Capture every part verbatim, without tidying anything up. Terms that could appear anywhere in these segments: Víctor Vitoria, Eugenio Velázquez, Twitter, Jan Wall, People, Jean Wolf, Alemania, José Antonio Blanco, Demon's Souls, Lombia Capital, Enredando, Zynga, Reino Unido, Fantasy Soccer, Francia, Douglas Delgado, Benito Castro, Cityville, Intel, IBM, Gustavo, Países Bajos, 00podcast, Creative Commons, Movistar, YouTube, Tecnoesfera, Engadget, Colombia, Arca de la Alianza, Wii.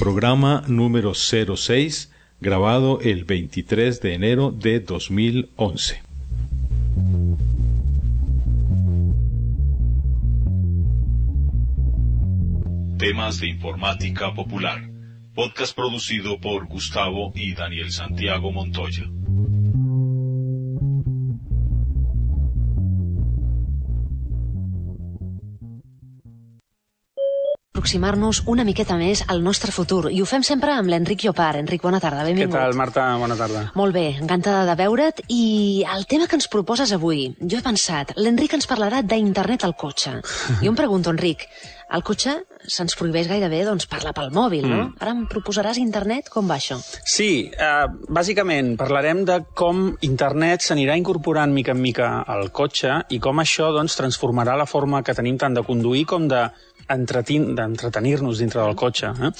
Programa número cero seis, grabado el veintitrés de enero de dos mil once. Temas de informática popular. Podcast producido por Gustavo y Daniel Santiago Montoya. Aproximar-nos una miqueta més al nostre futur, i ho fem sempre amb l'Enric Iopar. Enric, bona tarda, benvingut. Què tal, Marta? Bona tarda. Molt bé, encantada de veure't, i el tema que ens proposes avui, jo he pensat, l'Enric ens parlarà d'internet al cotxe. Jo em pregunto, Enric, el cotxe se'ns prohibeix gairebé doncs, parlar pel mòbil, no? Mm. Ara em proposaràs internet, com va això? Sí, eh, bàsicament parlarem de com internet s'anirà incorporant mica en mica al cotxe i com això doncs, transformarà la forma que tenim tant de conduir com de d'entretenir-nos dintre del cotxe. Eh?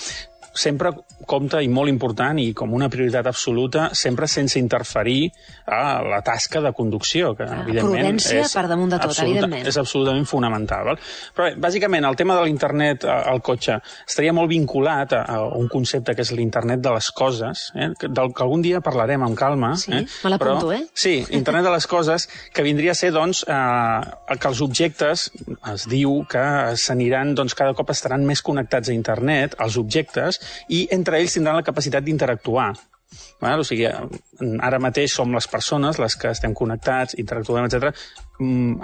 Sempre compta, i molt important, i com una prioritat absoluta, sempre sense interferir a la tasca de conducció, que ah, evidentment és, per damunt de tot, absoluta, evidentment. És absolutament fonamental. Val? Però bé, bàsicament el tema de l'internet al cotxe estaria molt vinculat a, a un concepte que és l'internet de les coses, eh? Del que algun dia parlarem amb calma. Sí, eh? Me l'apunto, eh? Sí, internet de les coses, que vindria a ser doncs, eh, que els objectes, es diu que s'aniran, doncs, cada cop estaran més connectats a internet, els objectes, i entre ells tindran la capacitat d'interactuar. O sigui, ara mateix som les persones les que estem connectats, interactuem, etcètera.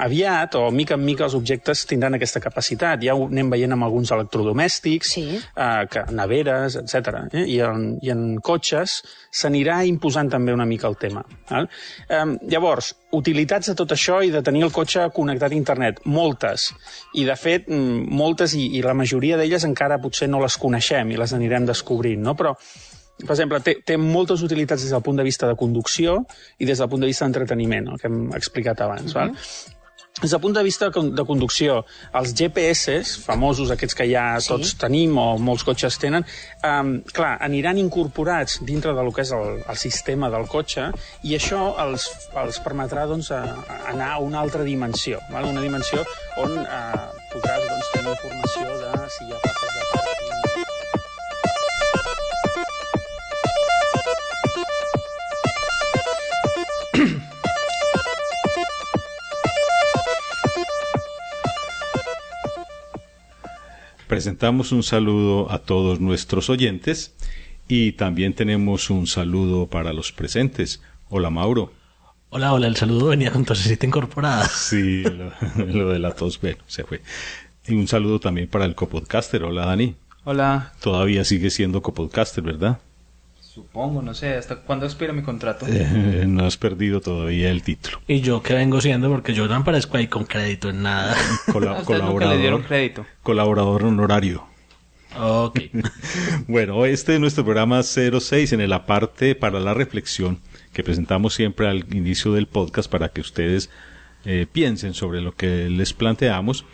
Aviat, o mica en mica, els objectes tindran aquesta capacitat. Ja ho anem veient amb alguns electrodomèstics, sí. eh, que, neveres, etcètera. Eh? I, en, I en cotxes s'anirà imposant també una mica el tema. Val? Eh, llavors, utilitats de tot això i de tenir el cotxe connectat a internet, moltes. I, de fet, moltes, i, i la majoria d'elles encara potser no les coneixem i les anirem descobrint, no? Però per exemple, té, té moltes utilitats des del punt de vista de conducció i des del punt de vista d'entreteniment, el que hem explicat abans. Mm-hmm. Val? Des del punt de vista de conducció, els G P S, famosos, aquests que ja tots sí. tenim o molts cotxes tenen, um, clar, aniran incorporats dintre del que és el, el sistema del cotxe, i això els, els permetrà doncs, a, a anar a una altra dimensió, val? Una dimensió on uh, podràs doncs, tenir informació de si hi ha passes de part. Presentamos un saludo a todos nuestros oyentes y también tenemos un saludo para los presentes. Hola, Mauro. Hola, hola, el saludo venía con Tocicita incorporada. Sí, lo, lo de la tos, bueno, se fue. Y un saludo también para el copodcaster. Hola, Dani. Hola. Todavía sigue siendo copodcaster, ¿verdad? Supongo, no sé, ¿hasta cuándo expira mi contrato? Eh, no has perdido todavía el título. ¿Y yo qué vengo siendo? Porque yo no aparezco ahí con crédito en nada. Colab- colaborador, le dieron crédito. Colaborador honorario. Ok. Bueno, este es nuestro programa cero seis, en el aparte para la reflexión que presentamos siempre al inicio del podcast para que ustedes eh, piensen sobre lo que les planteamos.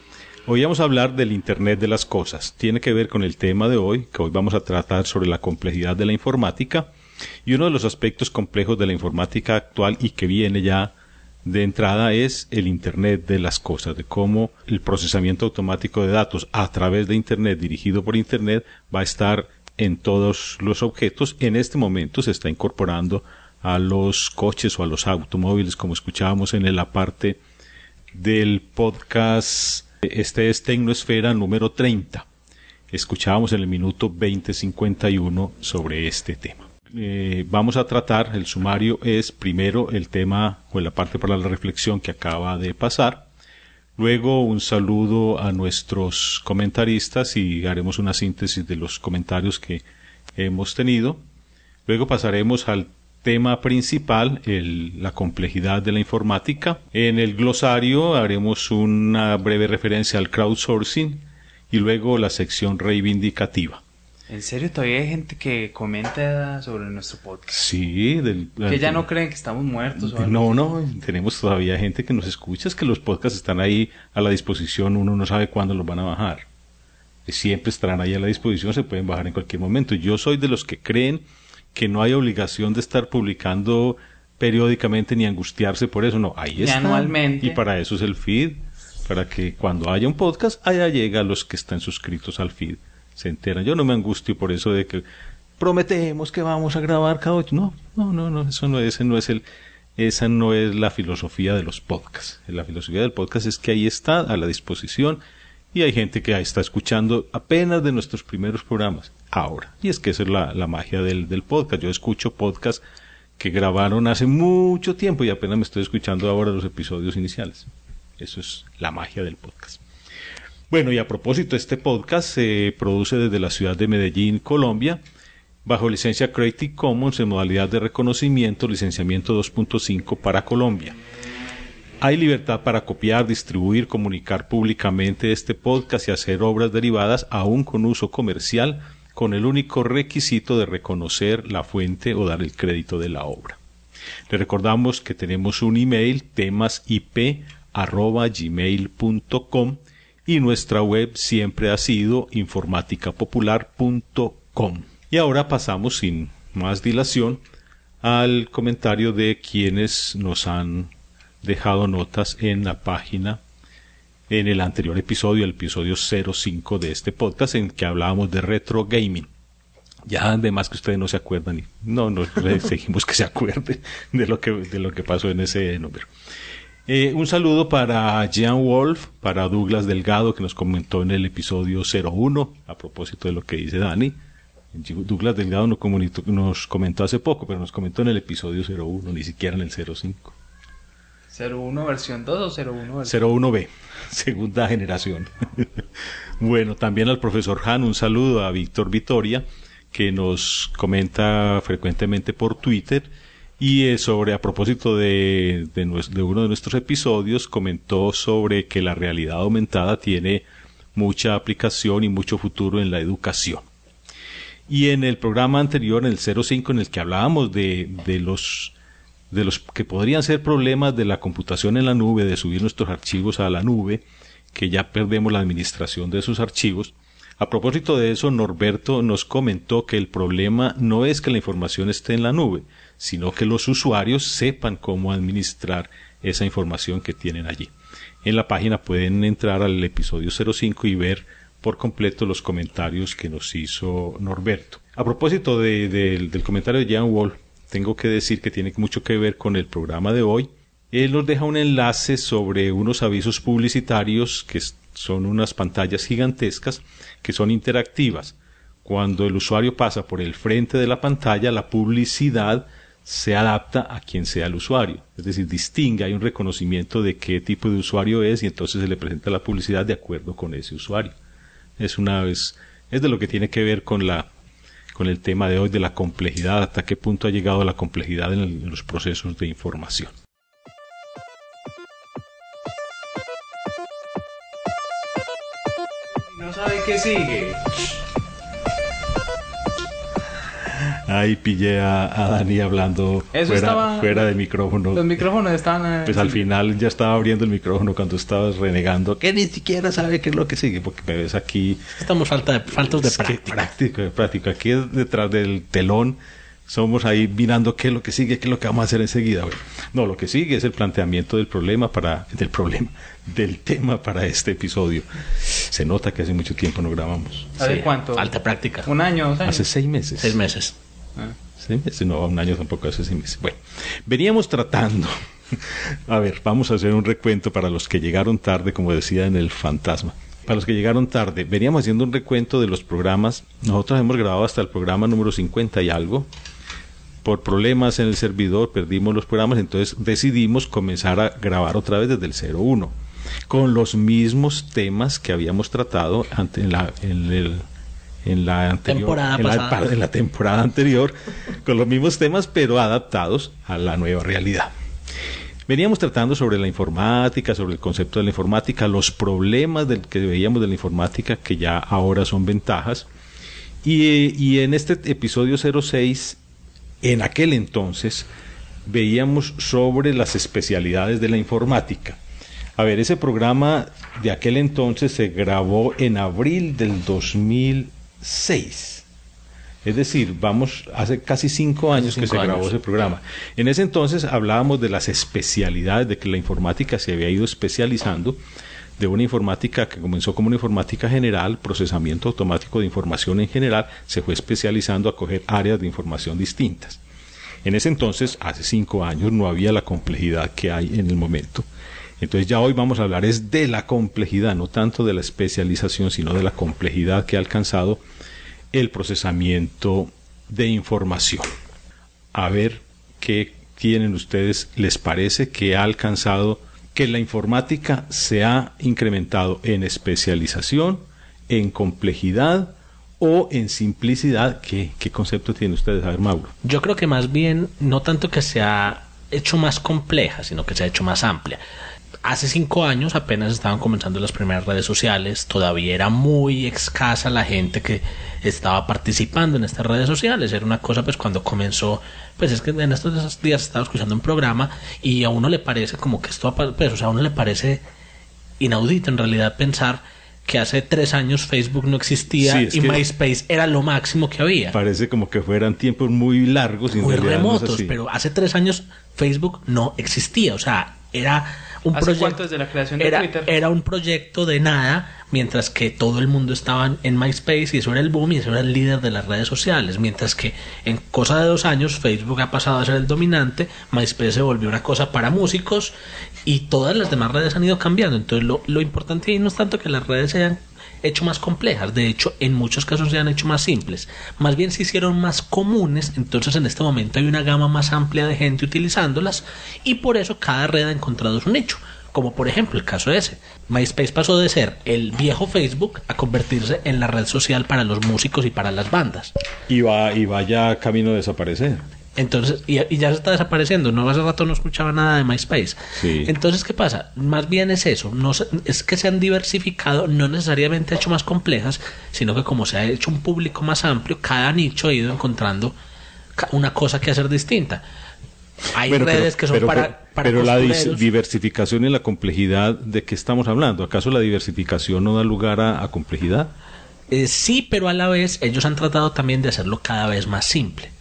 Hoy vamos a hablar del Internet de las cosas. Tiene que ver con el tema de hoy, que hoy vamos a tratar sobre la complejidad de la informática y uno de los aspectos complejos de la informática actual y que viene ya de entrada es el Internet de las cosas, de cómo el procesamiento automático de datos a través de Internet, dirigido por Internet, va a estar en todos los objetos. En este momento se está incorporando a los coches o a los automóviles, como escuchábamos en la parte del podcast. Este es Tecnoesfera número treinta. Escuchábamos en el minuto veinte cincuenta y uno sobre este tema. Eh, vamos a tratar, el sumario es primero el tema o la parte para la reflexión que acaba de pasar. Luego un saludo a nuestros comentaristas y haremos una síntesis de los comentarios que hemos tenido. Luego pasaremos al tema principal, el, la complejidad de la informática. En el glosario haremos una breve referencia al crowdsourcing y luego la sección reivindicativa. ¿En serio todavía hay gente que comenta sobre nuestro podcast? Sí. Del, que del, ya no creen que estamos muertos. O no, no, tenemos todavía gente que nos escucha, es que los podcasts están ahí a la disposición, uno no sabe cuándo los van a bajar. Siempre estarán ahí a la disposición, se pueden bajar en cualquier momento. Yo soy de los que creen que no hay obligación de estar publicando periódicamente ni angustiarse por eso, no, ahí está. Anualmente. Y para eso es el feed, para que cuando haya un podcast, allá llega a los que están suscritos al feed se enteran. Yo no me angustio por eso de que prometemos que vamos a grabar cada ocho. No, no, no, no, eso no es, no es el, esa no es la filosofía de los podcasts. La filosofía del podcast es que ahí está, a la disposición, y hay gente que está escuchando apenas de nuestros primeros programas ahora. Y es que esa es la, la magia del, del podcast. Yo escucho podcasts que grabaron hace mucho tiempo y apenas me estoy escuchando ahora los episodios iniciales. Eso es la magia del podcast. Bueno, y a propósito, este podcast se produce desde la ciudad de Medellín, Colombia, bajo licencia Creative Commons en modalidad de reconocimiento, licenciamiento dos punto cinco para Colombia. Hay libertad para copiar, distribuir, comunicar públicamente este podcast y hacer obras derivadas, aún con uso comercial, con el único requisito de reconocer la fuente o dar el crédito de la obra. Le recordamos que tenemos un email, temasip arroba gmail punto com, y nuestra web siempre ha sido informática popular punto com. Y ahora pasamos sin más dilación al comentario de quienes nos han dejado notas en la página, en el anterior episodio, el episodio cero cinco de este podcast, en que hablábamos de retro gaming. Ya además que ustedes no se acuerdan, y no, no les dijimos que se acuerden de lo que, de lo que pasó en ese número. Eh, un saludo para Jean Wolf, para Douglas Delgado, que nos comentó en el episodio cero uno, a propósito de lo que dice Dani. Douglas Delgado nos, comunicó, nos comentó hace poco, pero nos comentó en el episodio cero uno, ni siquiera en el cero cinco. ¿cero uno versión dos o cero uno versión? cero uno B, segunda generación. Bueno, también al profesor Han, un saludo a Víctor Vitoria, que nos comenta frecuentemente por Twitter. Y sobre, a propósito de, de, de uno de nuestros episodios, comentó sobre que la realidad aumentada tiene mucha aplicación y mucho futuro en la educación. Y en el programa anterior, en el cero cinco, en el que hablábamos de, de, los, de los que podrían ser problemas de la computación en la nube, de subir nuestros archivos a la nube, que ya perdemos la administración de esos archivos. A propósito de eso, Norberto nos comentó que el problema no es que la información esté en la nube, sino que los usuarios sepan cómo administrar esa información que tienen allí. En la página pueden entrar al episodio cero cinco y ver por completo los comentarios que nos hizo Norberto. A propósito de, de, del comentario de Jan Wall, tengo que decir que tiene mucho que ver con el programa de hoy. Él nos deja un enlace sobre unos avisos publicitarios que son unas pantallas gigantescas que son interactivas. Cuando el usuario pasa por el frente de la pantalla, la publicidad se adapta a quien sea el usuario. Es decir, distingue, hay un reconocimiento de qué tipo de usuario es y entonces se le presenta la publicidad de acuerdo con ese usuario. Es una es, es de lo que tiene que ver con la con el tema de hoy, de la complejidad, hasta qué punto ha llegado la complejidad en, el, en los procesos de información. ¿Qué sigue? Ahí pillé a, a Dani hablando fuera, estaba, fuera de micrófono. Los micrófonos estaban... Eh, pues al final ya estaba abriendo el micrófono cuando estabas renegando que ni siquiera sabe qué es lo que sigue, porque me ves aquí... Estamos falta de, faltos de práctica. Práctico, de práctica. Aquí detrás del telón somos ahí mirando qué es lo que sigue, qué es lo que vamos a hacer enseguida. Bueno, no, lo que sigue es el planteamiento del problema para... del problema... del tema para este episodio. Se nota que hace mucho tiempo no grabamos. ¿Hace sí. cuánto? Alta práctica. ¿Un año? ¿Dos años? Hace seis meses. Seis meses. Ah. Seis meses, no, un año tampoco, hace seis meses. Bueno, veníamos tratando. A ver, vamos a hacer un recuento para los que llegaron tarde, como decía en el fantasma. Para los que llegaron tarde, veníamos haciendo un recuento de los programas. Nosotros hemos grabado hasta el programa número cincuenta y algo. Por problemas en el servidor perdimos los programas, entonces decidimos comenzar a grabar otra vez desde el cero uno. Con los mismos temas que habíamos tratado ante, en la en, el, en la anterior temporada en la, en la temporada anterior, con los mismos temas pero adaptados a la nueva realidad. Veníamos tratando sobre la informática, sobre el concepto de la informática, los problemas del que veíamos de la informática que ya ahora son ventajas, y, y en este episodio cero seis, en aquel entonces, veíamos sobre las especialidades de la informática. A ver, ese programa de aquel entonces se grabó en abril del dos mil seis. Es decir, vamos, hace casi cinco años cinco que se años. grabó ese programa. En ese entonces hablábamos de las especialidades, de que la informática se había ido especializando, de una informática que comenzó como una informática general, procesamiento automático de información en general, se fue especializando a coger áreas de información distintas. En ese entonces, hace cinco años, no había la complejidad que hay en el momento. Entonces ya hoy vamos a hablar es de la complejidad, no tanto de la especialización, sino de la complejidad que ha alcanzado el procesamiento de información. A ver qué tienen ustedes, les parece que ha alcanzado, que la informática se ha incrementado en especialización, en complejidad o en simplicidad. ¿Qué, qué concepto tienen ustedes? A ver, Mauro. Yo creo que más bien, no tanto que se ha hecho más compleja, sino que se ha hecho más amplia. Hace cinco años apenas estaban comenzando las primeras redes sociales, todavía era muy escasa la gente que estaba participando en estas redes sociales, era una cosa pues cuando comenzó, pues es que en estos días estaba escuchando un programa y a uno le parece como que esto, pues o sea, a uno le parece inaudito en realidad pensar que hace tres años Facebook no existía sí, y MySpace era lo máximo que había. Parece como que fueran tiempos muy largos y muy remotos, no es así. Pero hace tres años Facebook no existía, o sea, era un ¿Hace proyecto desde la creación de era, Twitter? Era un proyecto de nada, mientras que todo el mundo estaba en MySpace y eso era el boom y eso era el líder de las redes sociales, mientras que en cosa de dos años Facebook ha pasado a ser el dominante, MySpace se volvió una cosa para músicos y todas las demás redes han ido cambiando. Entonces lo, lo importante ahí no es tanto que las redes sean hecho más complejas, de hecho en muchos casos se han hecho más simples, más bien se hicieron más comunes, entonces en este momento hay una gama más amplia de gente utilizándolas y por eso cada red ha encontrado su nicho, como por ejemplo el caso ese. MySpace pasó de ser el viejo Facebook a convertirse en la red social para los músicos y para las bandas. Y va, y vaya camino de desaparecer. Entonces, y, y ya se está desapareciendo, no hace rato no escuchaba nada de MySpace. Sí. Entonces, ¿qué pasa? Más bien es eso, no se, es que se han diversificado, no necesariamente hecho más complejas, sino que como se ha hecho un público más amplio, cada nicho ha ido encontrando una cosa que hacer distinta. Hay bueno, redes pero, que son pero, para, para... Pero la diversificación y la complejidad, ¿de qué estamos hablando? ¿Acaso la diversificación no da lugar a, a complejidad? Eh, sí, pero a la vez ellos han tratado también de hacerlo cada vez más simple.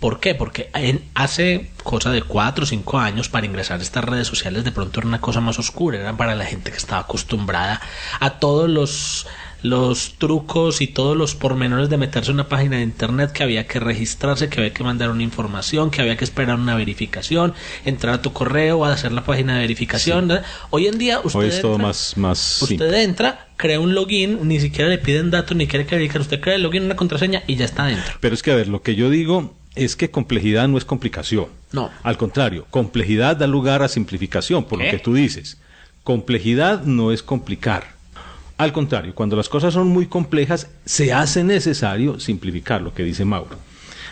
¿Por qué? Porque en, hace cosa de cuatro o cinco años para ingresar a estas redes sociales de pronto era una cosa más oscura, era para la gente que estaba acostumbrada a todos los, los trucos y todos los pormenores de meterse en una página de internet, que había que registrarse, que había que mandar una información, que había que esperar una verificación, entrar a tu correo, hacer la página de verificación. Sí. Hoy en día usted, Hoy es entra, todo más, más usted simple. entra, crea un login, ni siquiera le piden datos, ni quiere que verificar, usted crea el login, una contraseña y ya está dentro. Pero es que a ver, lo que yo digo es que complejidad no es complicación. No. Al contrario, complejidad da lugar a simplificación, por ¿Qué? lo que tú dices. Complejidad no es complicar. Al contrario, cuando las cosas son muy complejas, se hace necesario simplificar, lo que dice Mauro.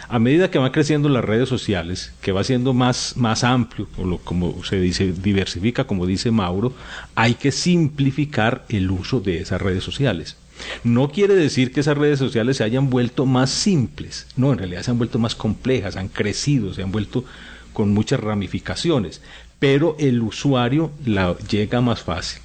A medida que van creciendo las redes sociales, que va siendo más, más amplio, o lo, como se dice, diversifica, como dice Mauro, hay que simplificar el uso de esas redes sociales. No quiere decir que esas redes sociales se hayan vuelto más simples, no, en realidad se han vuelto más complejas, han crecido, se han vuelto con muchas ramificaciones, pero el usuario la llega más fácil.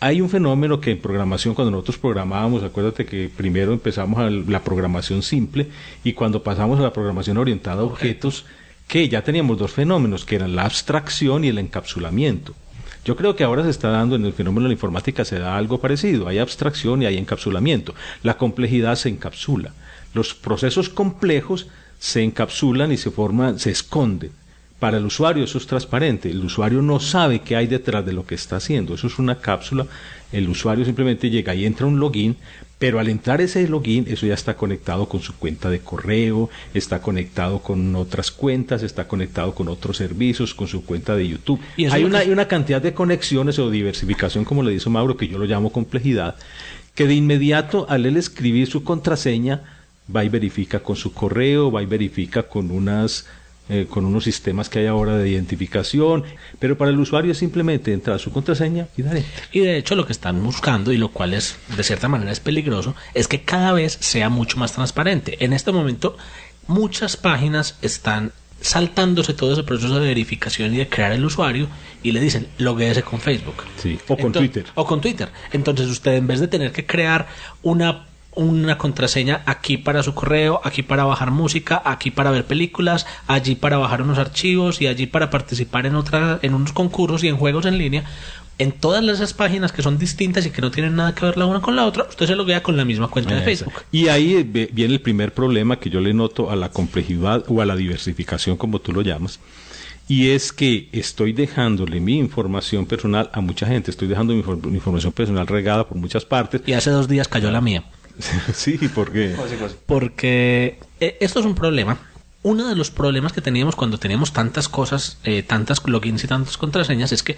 Hay un fenómeno que en programación, cuando nosotros programábamos, acuérdate que primero empezamos a la programación simple y cuando pasamos a la programación orientada a objetos, que ya teníamos dos fenómenos, que eran la abstracción y el encapsulamiento. Yo creo que ahora se está dando, en el fenómeno de la informática se da algo parecido, hay abstracción y hay encapsulamiento. La complejidad se encapsula, los procesos complejos se encapsulan y se forman, se esconden. Para el usuario eso es transparente, el usuario no sabe qué hay detrás de lo que está haciendo, eso es una cápsula, el usuario simplemente llega y entra un login, pero al entrar ese login, eso ya está conectado con su cuenta de correo, está conectado con otras cuentas, está conectado con otros servicios, con su cuenta de YouTube. ¿Y hay una, hay una cantidad de conexiones o diversificación, como le dice Mauro, que yo lo llamo complejidad, que de inmediato al él escribir su contraseña, va y verifica con su correo, va y verifica con unas... Eh, con unos sistemas que hay ahora de identificación, pero para el usuario es simplemente entrar su contraseña y dar enter. Y de hecho lo que están buscando, y lo cual es de cierta manera es peligroso, es que cada vez sea mucho más transparente. En este momento muchas páginas están saltándose todo ese proceso de verificación y de crear el usuario y le dicen loguéese con Facebook. Sí, o con entonces, Twitter. O con Twitter. Entonces usted, en vez de tener que crear una una contraseña aquí para su correo, aquí para bajar música, aquí para ver películas, allí para bajar unos archivos y allí para participar en otra, en unos concursos y en juegos en línea. En todas esas páginas que son distintas y que no tienen nada que ver la una con la otra, usted se loguea con la misma cuenta de Facebook. Y ahí viene el primer problema que yo le noto a la complejidad o a la diversificación, como tú lo llamas, y es que estoy dejándole mi información personal a mucha gente. Estoy dejando mi, mi información personal regada por muchas partes. Y hace dos días cayó la mía. Sí, ¿por qué? Porque esto es un problema. Uno de los problemas que teníamos cuando teníamos tantas cosas, eh, tantas logins y tantas contraseñas, es que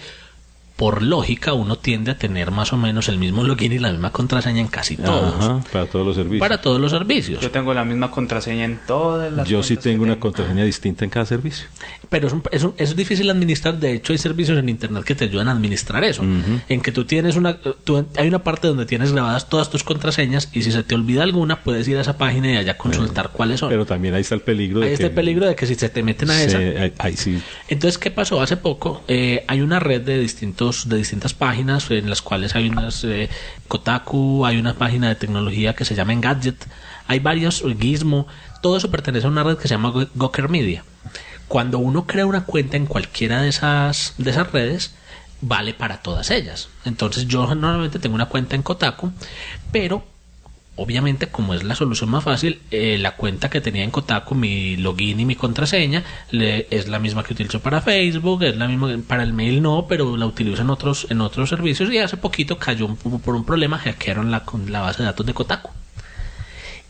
por lógica uno tiende a tener más o menos el mismo login y la misma contraseña en casi todos. Ajá, para todos los servicios. Para todos los servicios. Yo tengo la misma contraseña en todas las... Yo sí tengo una tengo. contraseña distinta en cada servicio. Pero es, un, es, un, es difícil administrar. De hecho, hay servicios en internet que te ayudan a administrar eso. Uh-huh. En que tú tienes una... Tú, hay una parte donde tienes grabadas todas tus contraseñas y si se te olvida alguna, puedes ir a esa página y allá consultar bueno, cuáles son. Pero también ahí está el peligro de ahí que... Ahí está el peligro de que si se te meten a se, esa... Ahí, ahí sí. Entonces, ¿qué pasó? Hace poco eh, hay una red de distintos de distintas páginas en las cuales hay unas eh, Kotaku, hay una página de tecnología que se llama Engadget, hay varios, Gizmo, todo eso pertenece a una red que se llama Gawker Media. Cuando uno crea una cuenta en cualquiera de esas, de esas redes, vale para todas ellas. Entonces yo normalmente tengo una cuenta en Kotaku, pero obviamente, como es la solución más fácil, eh, la cuenta que tenía en Kotaku, mi login y mi contraseña, le, es la misma que utilizo para Facebook, es la misma que para el mail no, pero la utilizo en otros, en otros servicios, y hace poquito cayó un, por un problema, hackearon la, la base de datos de Kotaku.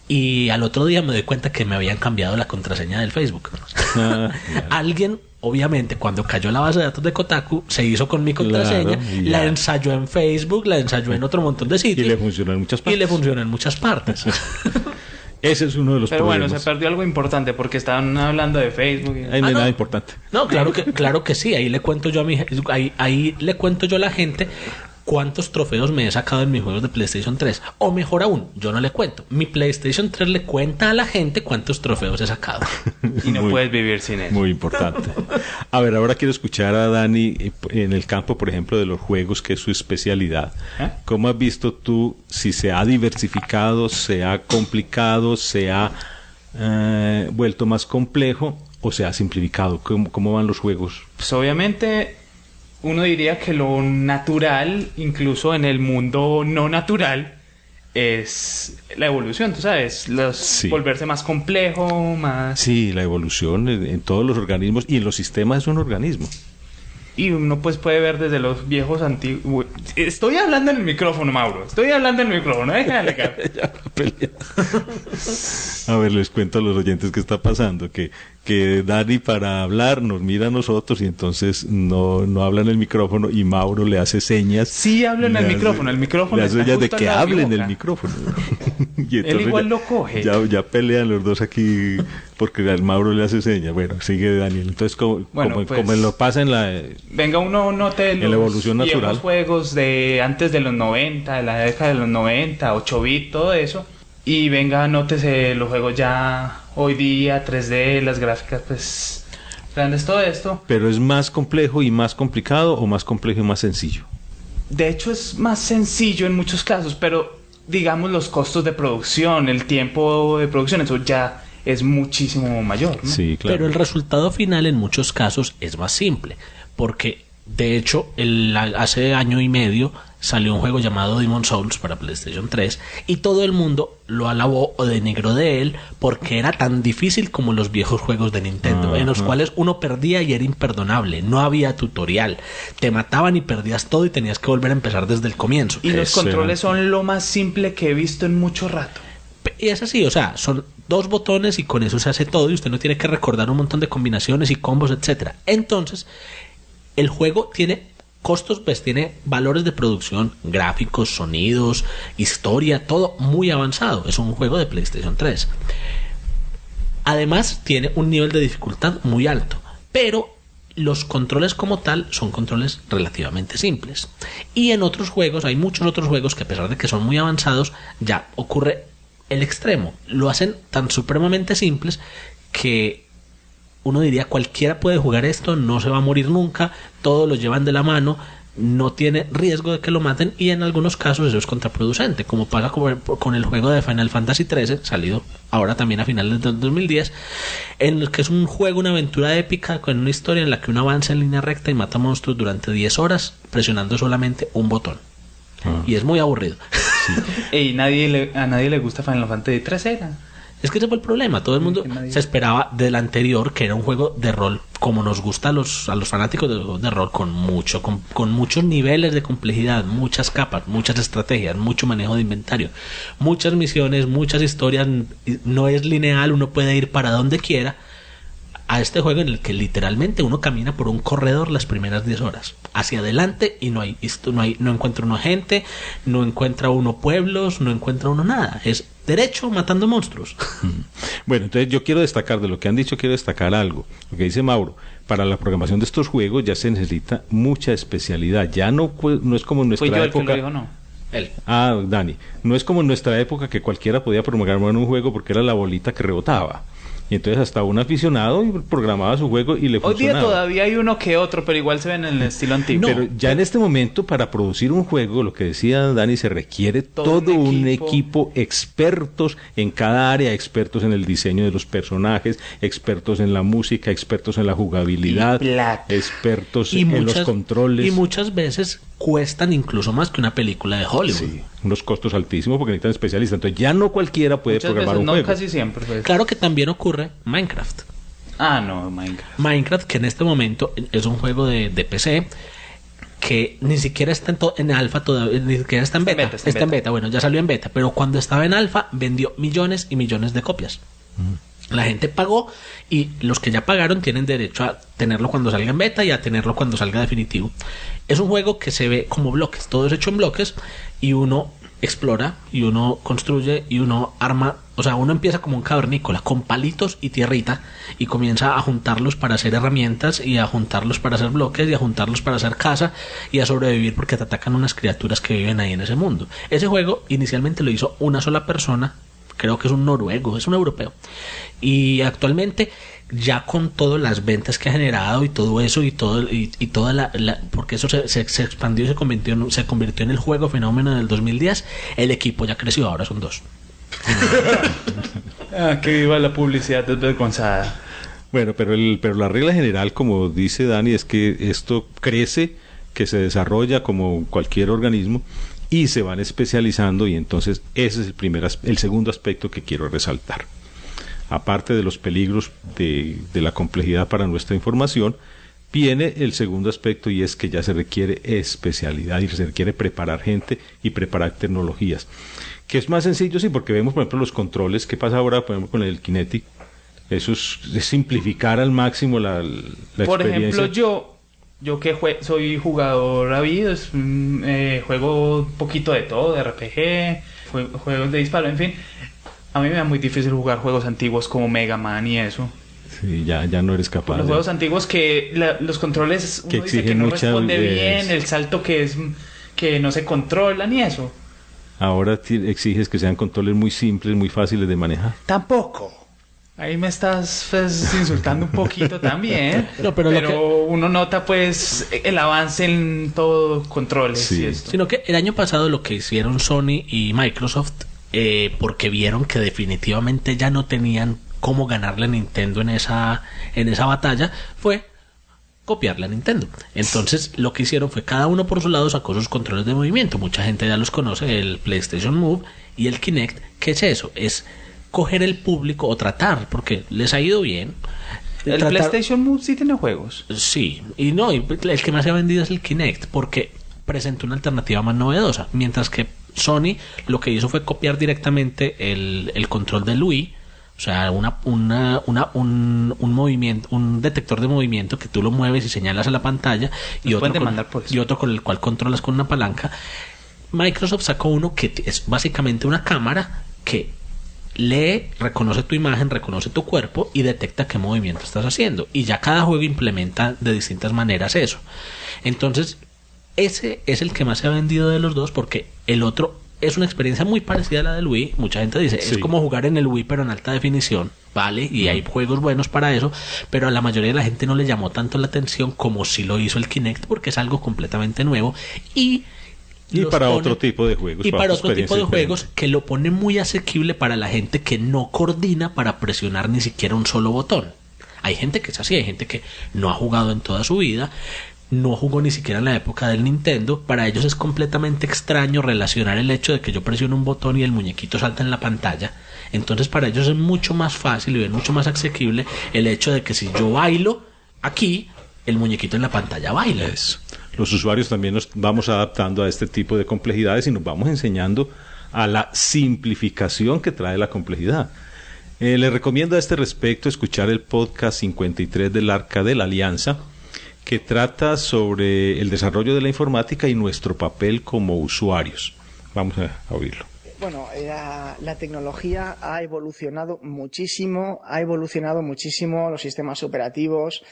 Y al otro día me doy cuenta que me habían cambiado la contraseña del Facebook. Ah, claro. Alguien, obviamente, cuando cayó la base de datos de Kotaku, se hizo con mi contraseña, claro, la ensayó en Facebook, la ensayó en otro montón de sitios. Y le funcionó en muchas partes. Y le funcionó en muchas partes. Ese es uno de los Pero problemas. Pero bueno, se perdió algo importante porque estaban hablando de Facebook. Y... Ahí no hay ah, nada no. importante. No, claro que, claro que sí. Ahí le cuento yo a mi, ahí, ahí le cuento yo a la gente cuántos trofeos me he sacado en mis juegos de PlayStation tres. O mejor aún, yo no le cuento. Mi PlayStation tres le cuenta a la gente cuántos trofeos he sacado. Y no muy, puedes vivir sin eso. Muy importante. A ver, ahora quiero escuchar a Dani en el campo, por ejemplo, de los juegos, que es su especialidad. ¿Eh? ¿Cómo has visto tú si se ha diversificado, se ha complicado, se ha eh, vuelto más complejo o se ha simplificado? ¿Cómo, cómo van los juegos? Pues obviamente... Uno diría que lo natural, incluso en el mundo no natural, es la evolución, tú sabes, los sí. volverse más complejo, más... Sí, la evolución en, en todos los organismos y en los sistemas es un organismo. Y uno pues puede ver desde los viejos antiguos... Estoy hablando en el micrófono, Mauro, estoy hablando en el micrófono, déjale que... A ver, les cuento a los oyentes qué está pasando, que... que Dani para hablar nos mira a nosotros y entonces no, no habla en el micrófono y Mauro le hace señas. Sí, habla en el hace, micrófono, el micrófono le hace señas de que hable en el micrófono. Y él igual ya, lo coge. Ya, ya pelean los dos aquí porque al Mauro le hace señas. Bueno, sigue Daniel. Entonces, como, bueno, como, pues, como lo pasa en la... Venga, uno note los en la evolución natural. Los juegos de antes de los noventa, de la década de los noventa, ocho bits, todo eso. Y venga, nótese los juegos ya hoy día, tres D, las gráficas, pues, grandes, todo esto. ¿Pero es más complejo y más complicado o más complejo y más sencillo? De hecho, es más sencillo en muchos casos, pero, digamos, los costos de producción, el tiempo de producción, eso ya es muchísimo mayor, ¿no? Sí, claro. Pero el resultado final en muchos casos es más simple, porque, de hecho, el, hace año y medio... salió un juego llamado Demon's Souls para PlayStation tres y todo el mundo lo alabó o denigró de él porque era tan difícil como los viejos juegos de Nintendo, uh-huh. en los cuales uno perdía y era imperdonable, no había tutorial, te mataban y perdías todo y tenías que volver a empezar desde el comienzo. Y los Eso. controles son lo más simple que he visto en mucho rato. Y es así, o sea, son dos botones y con eso se hace todo y usted no tiene que recordar un montón de combinaciones y combos, etcétera. Entonces, el juego tiene... costos, pues tiene valores de producción, gráficos, sonidos, historia, todo muy avanzado. Es un juego de PlayStation tres. Además, tiene un nivel de dificultad muy alto, pero los controles como tal son controles relativamente simples. Y en otros juegos, hay muchos otros juegos que a pesar de que son muy avanzados, ya ocurre el extremo. Lo hacen tan supremamente simples que... uno diría, cualquiera puede jugar esto, no se va a morir nunca, todo lo llevan de la mano, no tiene riesgo de que lo maten, y en algunos casos eso es contraproducente, como pasa con el juego de Final Fantasy trece, salido ahora también a finales del dos mil diez, en el que es un juego, una aventura épica con una historia en la que uno avanza en línea recta y mata monstruos durante diez horas presionando solamente un botón. Ah. Y es muy aburrido. Sí. Ey, nadie le, a nadie le gusta Final Fantasy trece. Es que ese fue el problema. Todo el mundo se esperaba del anterior, que era un juego de rol, como nos gusta a los, a los fanáticos de los juegos de rol, con mucho, con, con muchos niveles de complejidad, muchas capas, muchas estrategias, mucho manejo de inventario, muchas misiones, muchas historias. No es lineal, uno puede ir para donde quiera. A este juego en el que literalmente uno camina por un corredor las primeras diez horas hacia adelante y no hay, no hay, no encuentra uno gente, no encuentra uno pueblos, no encuentra uno nada. Es derecho matando monstruos. Bueno, entonces yo quiero destacar de lo que han dicho, quiero destacar algo. Lo que dice Mauro, para la programación de estos juegos ya se necesita mucha especialidad. Ya no, pues, no es como en nuestra época. Fui yo el que lo dijo, ¿no? Él. Ah, Dani. No es como en nuestra época que cualquiera podía programar un juego porque era la bolita que rebotaba. Y entonces hasta un aficionado programaba su juego y le funcionaba. Hoy día todavía hay uno que otro, pero igual se ven en el estilo antiguo. No, pero ya en este momento, para producir un juego, lo que decía Dani, se requiere todo, todo un, equipo. un equipo, expertos en cada área, expertos en el diseño de los personajes, expertos en la música, expertos en la jugabilidad, expertos y muchas, en los controles. Y muchas veces cuestan incluso más que una película de Hollywood. Sí, unos costos altísimos porque necesitan especialistas. Entonces ya no cualquiera puede Muchas programar veces, un no, juego. No, casi siempre. Pues. Claro que también ocurre Minecraft. Ah, no, Minecraft. Minecraft, que en este momento es un juego de, de P C que ni siquiera está en, to- en alfa todavía, ni siquiera está en beta. Está, en beta, está, está en, beta. en beta, bueno, ya salió en beta, pero cuando estaba en alfa vendió millones y millones de copias. Mm. La gente pagó y los que ya pagaron tienen derecho a tenerlo cuando salga en beta y a tenerlo cuando salga definitivo. Es un juego que se ve como bloques, todo es hecho en bloques y uno explora y uno construye y uno arma, o sea, uno empieza como un cavernícola con palitos y tierrita y comienza a juntarlos para hacer herramientas y a juntarlos para hacer bloques y a juntarlos para hacer casa y a sobrevivir porque te atacan unas criaturas que viven ahí en ese mundo. Ese juego inicialmente lo hizo una sola persona. Creo que es un noruego, es un europeo. Y actualmente, ya con todas las ventas que ha generado y todo eso, y todo y, y toda la, la... porque eso se, se, se expandió y se convirtió, en, se convirtió en el juego fenómeno del dos mil diez, el equipo ya creció, ahora son dos. Ah, que viva la publicidad desvergonzada. Bueno, pero, el, pero la regla general, como dice Dani, es que esto crece, que se desarrolla como cualquier organismo, y se van especializando, y entonces ese es el primer as- el segundo aspecto que quiero resaltar. Aparte de los peligros de, de la complejidad para nuestra información, viene el segundo aspecto, y es que ya se requiere especialidad y se requiere preparar gente y preparar tecnologías. Que es más sencillo, sí, porque vemos, por ejemplo, los controles. ¿Qué pasa ahora, por ejemplo, con el Kinetic? Eso es, es simplificar al máximo la, la experiencia. Por ejemplo, yo... Yo que jue- soy jugador habido, es, eh, juego un poquito de todo, de R P G, jue- juegos de disparo, en fin. A mí me da muy difícil jugar juegos antiguos como Mega Man y eso. Sí, ya, ya no eres capaz. Los ya. Juegos antiguos que la, los controles, uno que dice que no responde bien, el salto que es que no se controla ni eso. Ahora te exiges que sean controles muy simples, muy fáciles de manejar. Tampoco. Ahí me estás pues, insultando un poquito también, no, pero, pero que... uno nota pues el avance en todo, controles sí. y esto. Sino que el año pasado lo que hicieron Sony y Microsoft, eh, porque vieron que definitivamente ya no tenían cómo ganarle a Nintendo en esa, en esa batalla, fue copiarle a Nintendo. Entonces lo que hicieron fue cada uno por su lado sacó sus controles de movimiento. Mucha gente ya los conoce, el PlayStation Move y el Kinect. ¿Qué es eso? Es... coger el público o tratar, porque les ha ido bien. El tratar... PlayStation Move sí tiene juegos. Sí, y no, y el que más se ha vendido es el Kinect, porque presentó una alternativa más novedosa, mientras que Sony lo que hizo fue copiar directamente el, el control del Wii, o sea, una, una, una, un, un movimiento, un detector de movimiento que tú lo mueves y señalas a la pantalla y otro, con, y otro con el cual controlas con una palanca. Microsoft sacó uno que es básicamente una cámara que lee, reconoce tu imagen, reconoce tu cuerpo y detecta qué movimiento estás haciendo. Y ya cada juego implementa de distintas maneras eso. Entonces, ese es el que más se ha vendido de los dos, porque el otro es una experiencia muy parecida a la del Wii. Mucha gente dice, sí, es como jugar en el Wii pero en alta definición, vale, y hay juegos buenos para eso, pero a la mayoría de la gente no le llamó tanto la atención como si lo hizo el Kinect, porque es algo completamente nuevo y... Y para pone, otro tipo de juegos. Y para otro tipo de diferente. Juegos que lo pone muy asequible para la gente que no coordina para presionar ni siquiera un solo botón. Hay gente que es así, hay gente que no ha jugado en toda su vida, no jugó ni siquiera en la época del Nintendo. Para ellos es completamente extraño relacionar el hecho de que yo presiono un botón y el muñequito salta en la pantalla. Entonces para ellos es mucho más fácil y es mucho más asequible el hecho de que si yo bailo aquí, el muñequito en la pantalla baila. Eso. Los usuarios también nos vamos adaptando a este tipo de complejidades y nos vamos enseñando a la simplificación que trae la complejidad. Eh, les recomiendo a este respecto escuchar el podcast cincuenta y tres del Arca de la Alianza, que trata sobre el desarrollo de la informática y nuestro papel como usuarios. Vamos a, a oírlo. Bueno, la, la tecnología ha evolucionado muchísimo, ha evolucionado muchísimo los sistemas operativos,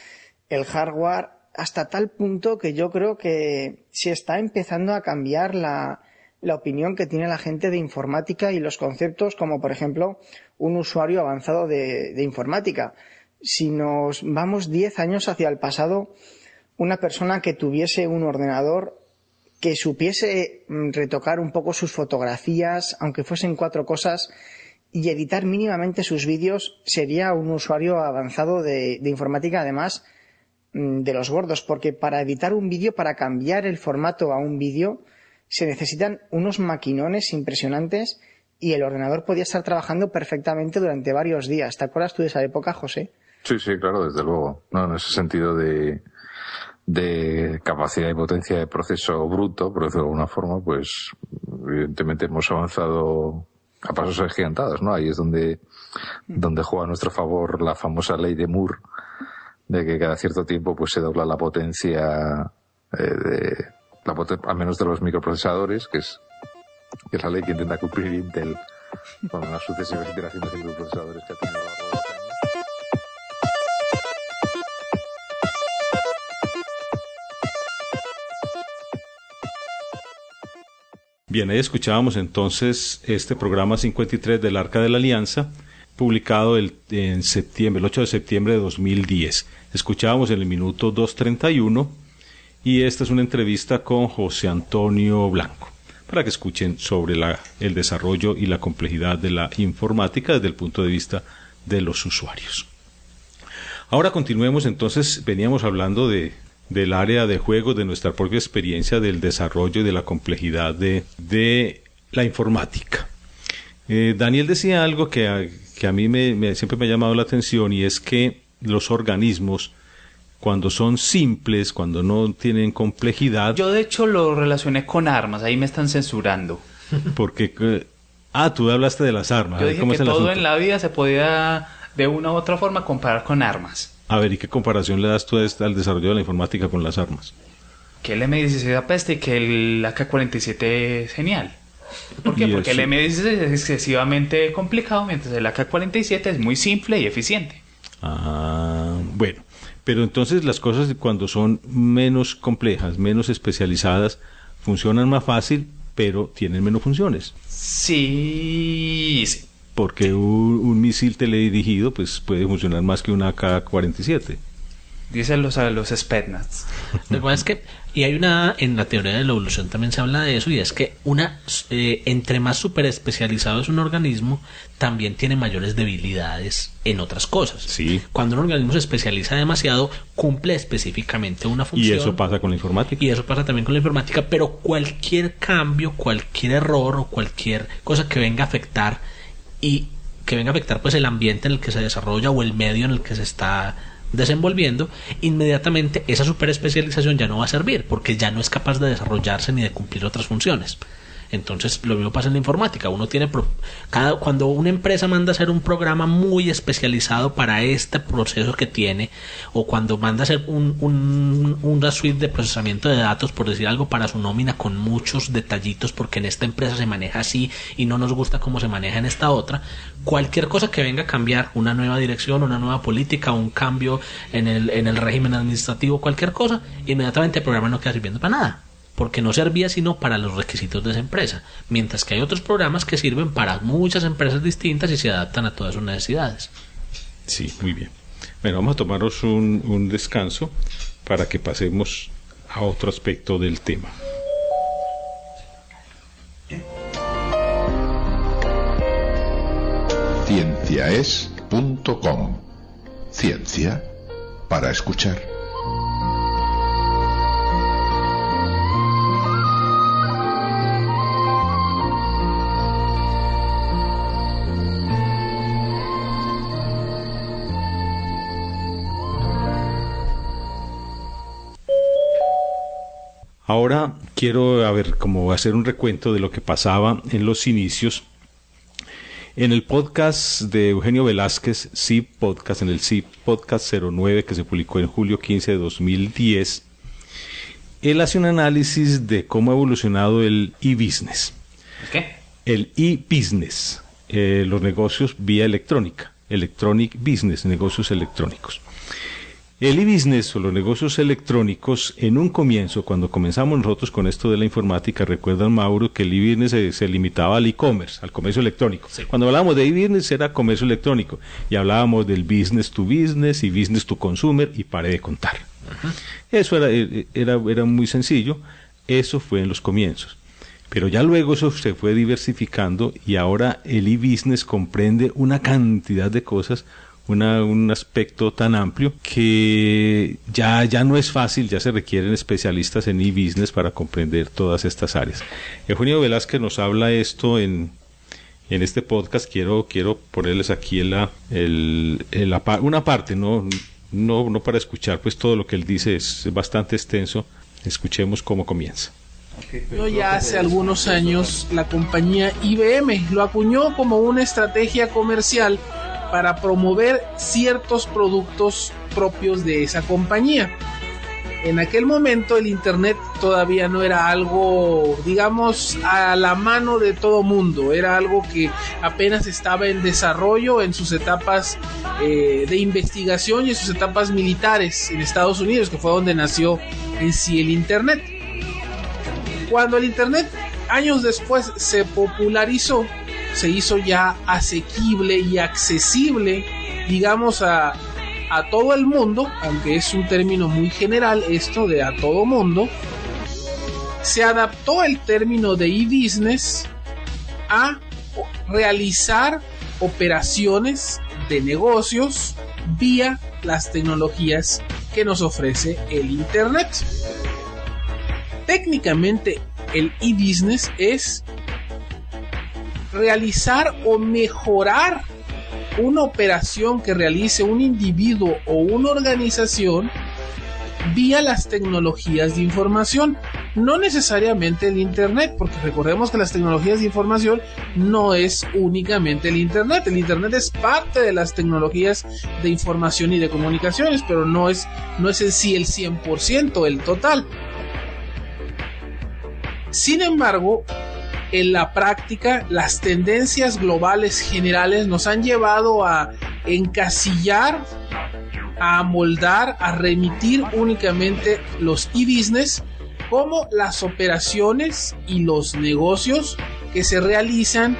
el hardware, hasta tal punto que yo creo que se está empezando a cambiar la, la opinión que tiene la gente de informática y los conceptos como, por ejemplo, un usuario avanzado de, de informática. Si nos vamos diez años hacia el pasado, una persona que tuviese un ordenador, que supiese retocar un poco sus fotografías, aunque fuesen cuatro cosas, y editar mínimamente sus vídeos, sería un usuario avanzado de, de informática, además de los gordos, porque para editar un vídeo, para cambiar el formato a un vídeo, se necesitan unos maquinones impresionantes y el ordenador podía estar trabajando perfectamente durante varios días. ¿Te acuerdas tú de esa época, José? Sí, sí, claro, desde luego. No, en ese sentido de, de capacidad y potencia de proceso bruto, por decirlo de alguna forma, pues evidentemente hemos avanzado a pasos agigantados, ¿no? Ahí es donde, donde juega a nuestro favor la famosa ley de Moore, de que cada cierto tiempo pues se dobla la potencia eh, de la poten- al menos de los microprocesadores, que es que es la ley que intenta cumplir Intel con las sucesivas iteraciones de microprocesadores que ha tenido la roda. Bien, ahí escuchábamos entonces este programa cincuenta y tres del Arca de la Alianza, publicado el, en septiembre, el ocho de septiembre de dos mil diez. Escuchábamos en el minuto dos treinta y uno y esta es una entrevista con José Antonio Blanco para que escuchen sobre la, el desarrollo y la complejidad de la informática desde el punto de vista de los usuarios. Ahora continuemos entonces, veníamos hablando de, del área de juegos, de nuestra propia experiencia del desarrollo y de la complejidad de, de la informática. Eh, Daniel decía algo que a, que a mí me, me, siempre me ha llamado la atención, y es que los organismos, cuando son simples, cuando no tienen complejidad... Yo de hecho lo relacioné con armas, ahí me están censurando. Porque... Eh, ah, tú hablaste de las armas. Yo dije que todo en la vida se podía de una u otra forma comparar con armas. A ver, ¿y qué comparación le das tú al desarrollo de la informática con las armas? Que el eme dieciséis apeste y que el A K cuarenta y siete es genial. ¿Por qué? Porque el eme dieciséis es excesivamente complicado, mientras el A K cuarenta y siete es muy simple y eficiente. Ah, bueno, pero entonces las cosas cuando son menos complejas, menos especializadas, funcionan más fácil, pero tienen menos funciones. Sí, sí. Porque sí. Un, un misil teledirigido pues puede funcionar más que un A K cuarenta y siete. Dicen los, los Spetsnaz. Lo que pasa es que, y hay una, en la teoría de la evolución también se habla de eso, y es que una eh, entre más súper especializado es un organismo, también tiene mayores debilidades en otras cosas. Sí. Cuando un organismo se especializa demasiado, cumple específicamente una función. Y eso pasa con la informática. Y eso pasa también con la informática, pero cualquier cambio, cualquier error o cualquier cosa que venga a afectar y que venga a afectar pues el ambiente en el que se desarrolla o el medio en el que se está desenvolviendo, inmediatamente esa superespecialización ya no va a servir porque ya no es capaz de desarrollarse ni de cumplir otras funciones. Entonces lo mismo pasa en la informática. Uno tiene pro- cada, cuando una empresa manda a hacer un programa muy especializado para este proceso que tiene, o cuando manda a hacer un, un, una suite de procesamiento de datos, por decir algo, para su nómina con muchos detallitos porque en esta empresa se maneja así y no nos gusta cómo se maneja en esta otra, cualquier cosa que venga a cambiar, una nueva dirección, una nueva política, un cambio en el, en el régimen administrativo, cualquier cosa, inmediatamente el programa no queda sirviendo para nada. porque no servía sino para los requisitos de esa empresa, mientras que hay otros programas que sirven para muchas empresas distintas y se adaptan a todas sus necesidades. Sí, muy bien. Bueno, vamos a tomarnos un, un descanso para que pasemos a otro aspecto del tema. ciencia es punto com. Ciencia para escuchar. Ahora quiero, a ver, como hacer un recuento de lo que pasaba en los inicios. En el podcast de Eugenio Velázquez, S I P Podcast, en el S I P Podcast cero nueve, que se publicó en julio quince de dos mil diez, él hace un análisis de cómo ha evolucionado el e-business. ¿Qué? El e-business, eh, los negocios vía electrónica, electronic business, negocios electrónicos. El e-business o los negocios electrónicos, en un comienzo, cuando comenzamos nosotros con esto de la informática, recuerdan, Mauro, que el e-business se, se limitaba al e-commerce, al comercio electrónico. Sí. Cuando hablábamos de e-business era comercio electrónico y hablábamos del business to business y business to consumer y paré de contar. Ajá. Eso era, era, era muy sencillo, eso fue en los comienzos. Pero ya luego eso se fue diversificando y ahora el e-business comprende una cantidad de cosas. Una, un aspecto tan amplio que ya, ya no es fácil, ya se requieren especialistas en e-business para comprender todas estas áreas. Eugenio Velázquez nos habla esto en, en este podcast. Quiero, quiero ponerles aquí en la, el, en la, una parte, no, no, no para escuchar, pues todo lo que él dice es bastante extenso. Escuchemos cómo comienza. Ya hace algunos años la compañía I B M lo acuñó como una estrategia comercial para promover ciertos productos propios de esa compañía. En aquel momento el internet todavía no era algo, digamos, a la mano de todo mundo, era algo que apenas estaba en desarrollo en sus etapas eh, de investigación y en sus etapas militares en Estados Unidos, que fue donde nació en sí el internet. Cuando el internet años después se popularizó, se hizo ya asequible y accesible, digamos, a, a todo el mundo, aunque es un término muy general esto de a todo mundo, se adaptó el término de e-business a realizar operaciones de negocios vía las tecnologías que nos ofrece el internet. Técnicamente el e-business es realizar o mejorar una operación que realice un individuo o una organización vía las tecnologías de información, no necesariamente el internet, porque recordemos que las tecnologías de información no es únicamente el internet, el internet es parte de las tecnologías de información y de comunicaciones, pero no es, no es en sí el cien por ciento, el total. Sin embargo, en la práctica, las tendencias globales generales nos han llevado a encasillar, a amoldar, a remitir únicamente los e-business como las operaciones y los negocios que se realizan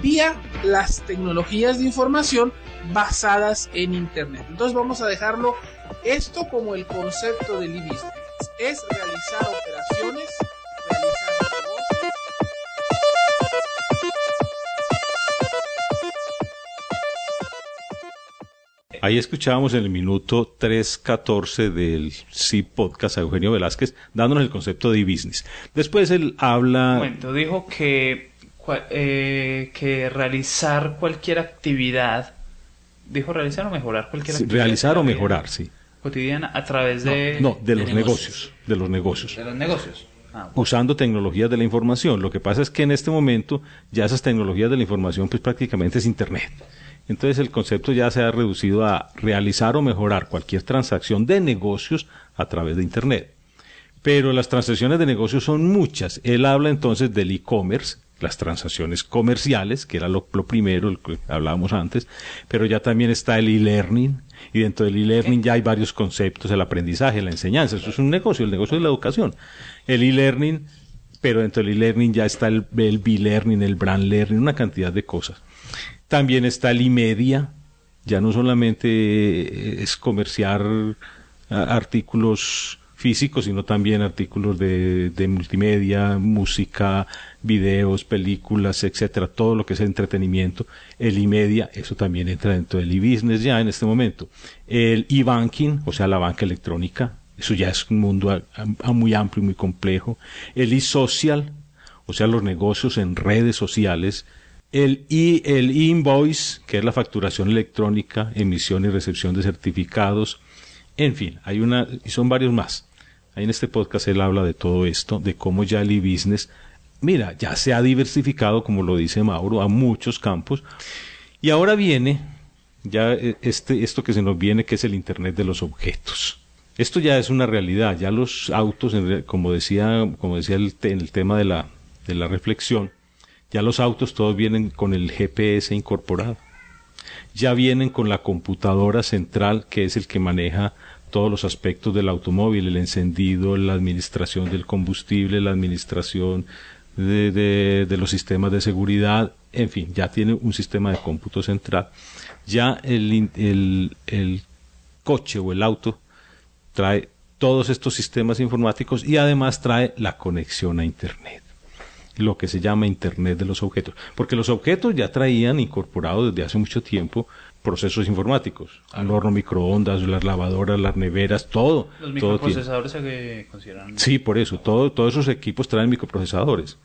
vía las tecnologías de información basadas en internet. Entonces vamos a dejarlo esto como el concepto del e-business. Es realizar operaciones. Ahí escuchábamos en el minuto tres catorce del S I P Podcast a Eugenio Velázquez dándonos el concepto de e-business. Después él habla... Bueno, dijo que, eh, que realizar cualquier actividad... Dijo realizar o mejorar cualquier sí, actividad. Realizar o mejorar, sí. Cotidiana a través de... No, no de, de los negocios. negocios. De los negocios. De los negocios. Ah, bueno. Usando tecnologías de la información. Lo que pasa es que en este momento ya esas tecnologías de la información pues prácticamente es internet. Entonces el concepto ya se ha reducido a realizar o mejorar cualquier transacción de negocios a través de internet. Pero las transacciones de negocios son muchas. Él habla entonces del e-commerce, las transacciones comerciales, que era lo, lo primero, el que hablábamos antes, pero ya también está el e-learning, y dentro del e-learning ya hay varios conceptos, el aprendizaje, la enseñanza, eso es un negocio, el negocio de la educación. El e-learning, pero dentro del e-learning ya está el, el b-learning, el brand learning, una cantidad de cosas. También está el e-media, ya no solamente es comerciar artículos físicos, sino también artículos de, de multimedia, música, videos, películas, etcétera, todo lo que es entretenimiento. El e-media, eso también entra dentro del e-business ya en este momento. El e-banking, o sea, la banca electrónica, eso ya es un mundo a, a muy amplio y muy complejo. El e-social, o sea, los negocios en redes sociales. El e-invoice, que es la facturación electrónica, emisión y recepción de certificados. En fin, hay una, y son varios más. Ahí en este podcast él habla de todo esto, de cómo ya el e-business, mira, ya se ha diversificado, como lo dice Mauro, a muchos campos. Y ahora viene ya este, esto que se nos viene, que es el Internet de los objetos. Esto ya es una realidad. Ya los autos, como decía, como decía el, en el tema de la, de la reflexión, ya los autos todos vienen con el G P S incorporado. Ya vienen con la computadora central, que es el que maneja todos los aspectos del automóvil, el encendido, la administración del combustible, la administración de, de, de los sistemas de seguridad, en fin, ya tiene un sistema de cómputo central. Ya el, el, el coche o el auto trae todos estos sistemas informáticos y además trae la conexión a Internet, lo que se llama Internet de los objetos, porque los objetos ya traían incorporados desde hace mucho tiempo procesos informáticos, al horno, microondas, las lavadoras, las neveras, todo. Los microprocesadores todo se consideran... Sí, por eso, todo, todos esos equipos traen microprocesadores,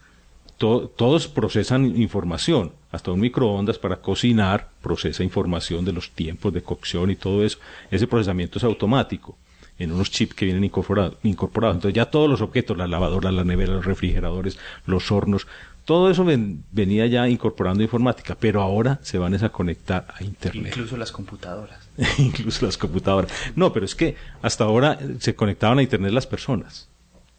todo, todos procesan información, hasta un microondas para cocinar procesa información de los tiempos de cocción y todo eso, ese procesamiento es automático, en unos chips que vienen incorporados. Incorporado. Entonces ya todos los objetos, las lavadoras, las neveras, los refrigeradores, los hornos, todo eso ven, venía ya incorporando informática, pero ahora se van es a conectar a Internet. Incluso las computadoras. Incluso las computadoras. No, pero es que hasta ahora se conectaban a Internet las personas.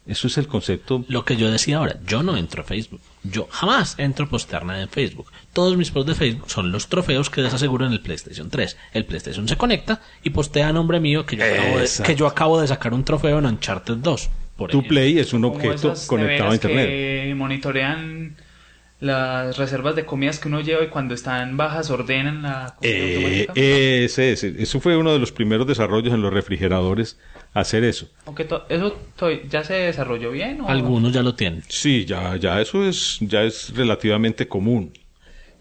Eso es el concepto. Lo que yo decía ahora, yo no entro a Facebook. Yo jamás entro a postear nada en Facebook. Todos mis posts de Facebook son los trofeos que desaseguran el PlayStation tres. El PlayStation se conecta y postea a nombre mío que yo acabo de, que yo acabo de sacar un trofeo en Uncharted dos. Por tu ejemplo. Play es un objeto conectado a Internet. Que monitorean las reservas de comidas que uno lleva y cuando están bajas ordenan la comida eh, automática. Ese, ese. Eso fue uno de los primeros desarrollos en los refrigeradores, hacer eso. Aunque to- eso to- ya se desarrolló bien. ¿O? Algunos ya lo tienen. Sí, ya, ya eso es, ya es relativamente común.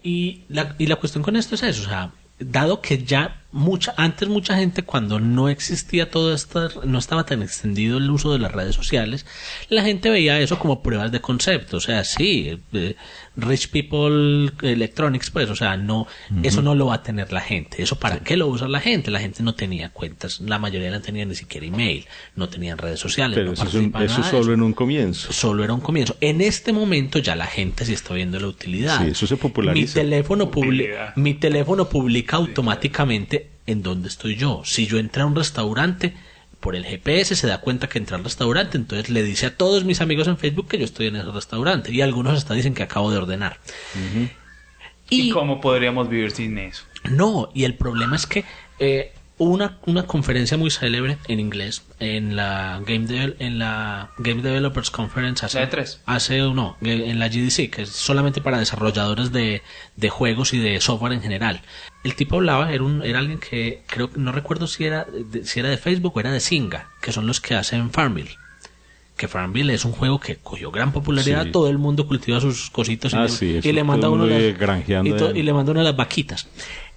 Y la, y la cuestión con esto es eso, o sea, dado que ya mucha, antes mucha gente cuando no existía todo esto, no estaba tan extendido el uso de las redes sociales, la gente veía eso como pruebas de concepto, o sea, sí, eh, Rich People Electronics, pues, o sea, no, uh-huh. Eso no lo va a tener la gente, eso para sí. ¿Qué lo usa la gente? La gente no tenía cuentas, la mayoría no tenía ni siquiera email, no tenían redes sociales. Pero no eso, es un, eso solo eso. en un comienzo. Solo era un comienzo. En este momento ya la gente sí está viendo la utilidad. Sí, eso se populariza. Mi teléfono, publica, mi teléfono publica automáticamente en dónde estoy yo. Si yo entro a un restaurante, por el G P S se da cuenta que entra al restaurante, entonces le dice a todos mis amigos en Facebook que yo estoy en ese restaurante y algunos hasta dicen que acabo de ordenar. Uh-huh. Y, ¿Y cómo podríamos vivir sin eso? No, y el problema es que eh, una una conferencia muy célebre en inglés en la Game Devel- en la Game Developers Conference hace hace no, en la G D C, que es solamente para desarrolladores de de juegos y de software en general. El tipo hablaba, era un, era alguien que creo, no recuerdo si era de, si era de Facebook o era de Zynga, que son los que hacen Farmville. Que Farmville es un juego que cogió gran popularidad, sí. Todo el mundo cultiva sus cositos ah, y, sí, y le manda uno las, y, to, y le manda una de las vaquitas.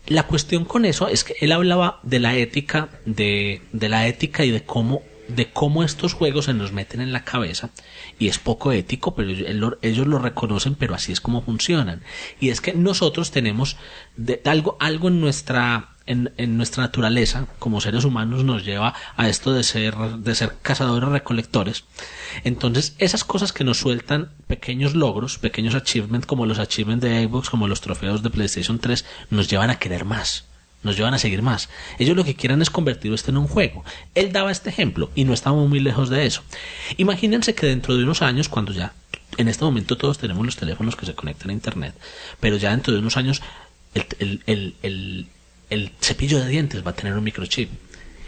La cuestión con eso es que él hablaba de la ética, de, de la ética y de cómo, de cómo estos juegos se nos meten en la cabeza y es poco ético, pero ellos lo reconocen, pero así es como funcionan. Y es que nosotros tenemos de, algo, algo en nuestra, en, en nuestra naturaleza como seres humanos nos lleva a esto de ser, de ser cazadores recolectores. Entonces esas cosas que nos sueltan pequeños logros, pequeños achievements como los achievements de Xbox, como los trofeos de PlayStation tres, nos llevan a querer más. Nos llevan a seguir más. Ellos lo que quieren es convertir esto en un juego. Él daba este ejemplo y no estamos muy lejos de eso. Imagínense que dentro de unos años, cuando ya en este momento todos tenemos los teléfonos que se conectan a internet, pero ya dentro de unos años el, el, el, el, el cepillo de dientes va a tener un microchip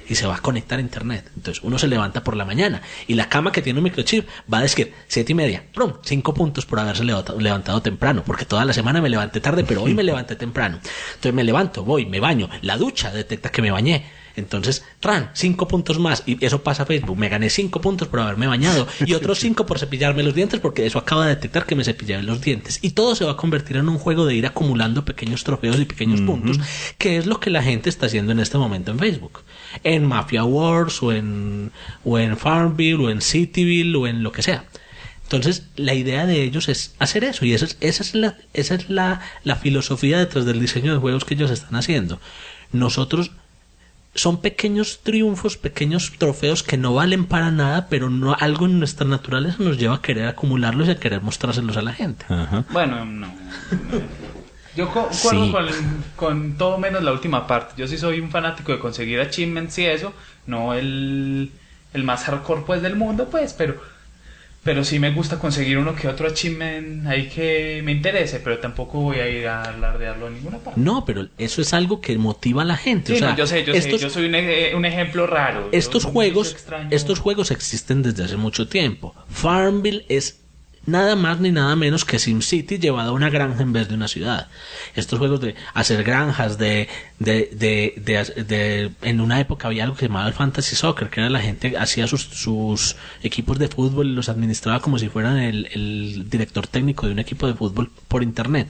y se va a conectar a internet. Entonces uno se levanta por la mañana y la cama que tiene un microchip va a decir siete y media, ¡prum! Cinco puntos por haberse levantado, levantado temprano, porque toda la semana me levanté tarde, pero hoy me levanté temprano. Entonces me levanto, voy, me baño, la ducha detecta que me bañé, entonces ran, cinco puntos más, y eso pasa a Facebook, me gané cinco puntos por haberme bañado y otros cinco por cepillarme los dientes, porque eso acaba de detectar que me cepillé los dientes, y todo se va a convertir en un juego de ir acumulando pequeños trofeos y pequeños uh-huh. puntos, que es lo que la gente está haciendo en este momento en Facebook, en Mafia Wars o en, o en Farmville o en Cityville o en lo que sea. Entonces la idea de ellos es hacer eso, y esa es, esa es, la, esa es la, la filosofía detrás del diseño de juegos que ellos están haciendo. Nosotros son pequeños triunfos, pequeños trofeos que no valen para nada, pero no, algo en nuestra naturaleza nos lleva a querer acumularlos y a querer mostrárselos a la gente. Ajá. Bueno, no. Yo co- sí. con, con todo menos la última parte. Yo sí soy un fanático de conseguir achievements y eso. No el, el más hardcore pues del mundo, pues, pero, pero sí me gusta conseguir uno que otro achievement ahí que me interese, pero tampoco voy a ir a alardearlo en ninguna parte. No, pero eso es algo que motiva a la gente. Sí, o sea, no, yo sé, yo estos, sé, yo soy un, un ejemplo raro. Estos yo, juegos, estos juegos existen desde hace mucho tiempo. Farmville es nada más ni nada menos que SimCity llevado a una granja en vez de una ciudad. Estos juegos de hacer granjas, de de de, de, de, de en una época había algo que se llamaba el Fantasy Soccer, que era la gente hacía sus, sus equipos de fútbol y los administraba como si fueran el, el director técnico de un equipo de fútbol por internet.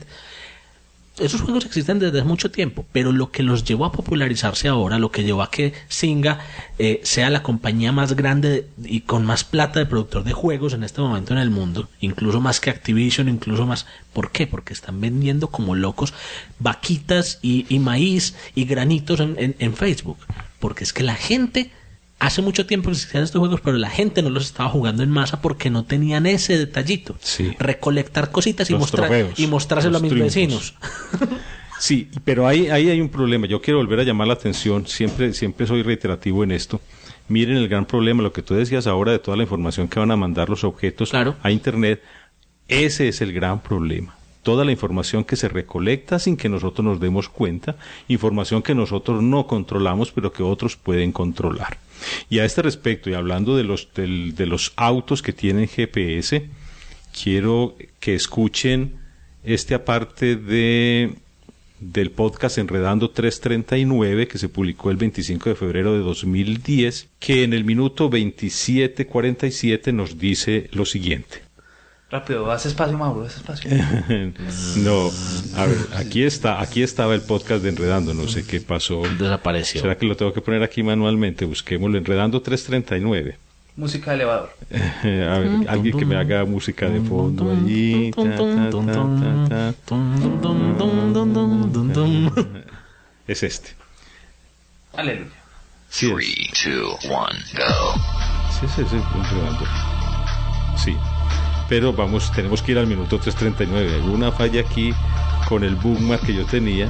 Esos juegos existen desde hace mucho tiempo, pero lo que los llevó a popularizarse ahora, lo que llevó a que Zynga eh, sea la compañía más grande y con más plata de productor de juegos en este momento en el mundo, incluso más que Activision, incluso más... ¿Por qué? Porque están vendiendo como locos vaquitas y, y maíz y granitos en, en, en Facebook. Porque es que la gente... Hace mucho tiempo que existían estos juegos, pero la gente no los estaba jugando en masa porque no tenían ese detallito. Sí. Recolectar cositas y, mostrar, trofeos, y mostrárselo a mis triunfos. Vecinos. Sí, pero ahí, ahí hay un problema. Yo quiero volver a llamar la atención. Siempre, siempre soy reiterativo en esto. Miren el gran problema, lo que tú decías ahora de toda la información que van a mandar los objetos claro. a Internet. Ese es el gran problema. Toda la información que se recolecta sin que nosotros nos demos cuenta. Información que nosotros no controlamos, pero que otros pueden controlar. Y a este respecto, y hablando de los, de, de los autos que tienen G P S, quiero que escuchen este aparte de, del podcast Enredando trescientos treinta y nueve, que se publicó el veinticinco de febrero de dos mil diez, que en el minuto veintisiete cuarenta y siete nos dice lo siguiente. Rápido, haz espacio, Mauro, haz espacio. No, a ver, aquí está, aquí estaba el podcast de Enredando, no sé qué pasó. Desapareció. ¿Será que lo tengo que poner aquí manualmente? Busquémoslo, Enredando trescientos treinta y nueve. Música de elevador. A ver, alguien que me haga música de fondo allí. Es este. Aleluya. tres, dos, uno, go. Sí, sí, sí, Enredando. Sí. Pero vamos, tenemos que ir al minuto tres treinta y nueve. Hubo una falla aquí con el bookmark que yo tenía.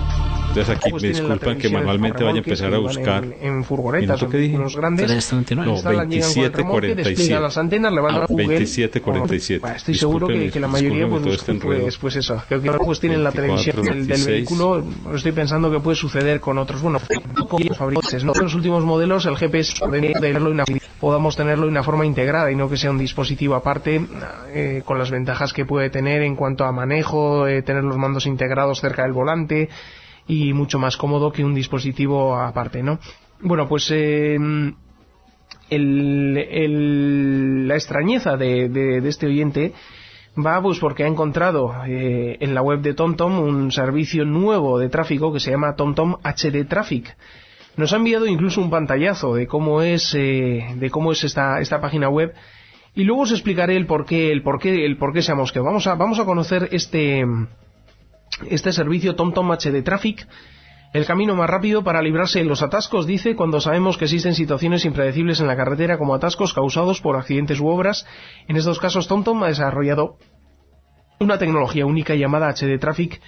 Entonces aquí me disculpan que manualmente vaya a empezar a buscar. En, en furgonetas, ¿minuto que dije? Unos grandes. tres treinta y nueve. No, veintisiete cuarenta y siete. Las antenas, ah, veintisiete cuarenta y siete. Bueno, estoy seguro que, que la mayoría pues, pues, pues eso. Creo que pues tienen la televisión del, del vehículo. Estoy pensando que puede suceder con otros. Bueno, con los fabricantes, ¿no? En los últimos modelos el G P S podamos tenerlo de una forma integrada y no que sea un dispositivo aparte, eh, con las ventajas que puede tener en cuanto a manejo, eh, tener los mandos integrados cerca del volante y mucho más cómodo que un dispositivo aparte, ¿no? Bueno, pues eh, el, el, la extrañeza de, de, de este oyente va pues porque ha encontrado eh, en la web de TomTom un servicio nuevo de tráfico que se llama TomTom H D Traffic. Nos ha enviado incluso un pantallazo de cómo es eh, de cómo es esta esta página web y luego os explicaré el porqué el porqué el porqué se ha mosqueado. Vamos a vamos a conocer este este servicio TomTom H D Traffic. El camino más rápido para librarse de los atascos, dice, cuando sabemos que existen situaciones impredecibles en la carretera como atascos causados por accidentes u obras. En estos casos TomTom ha desarrollado una tecnología única llamada H D Traffic,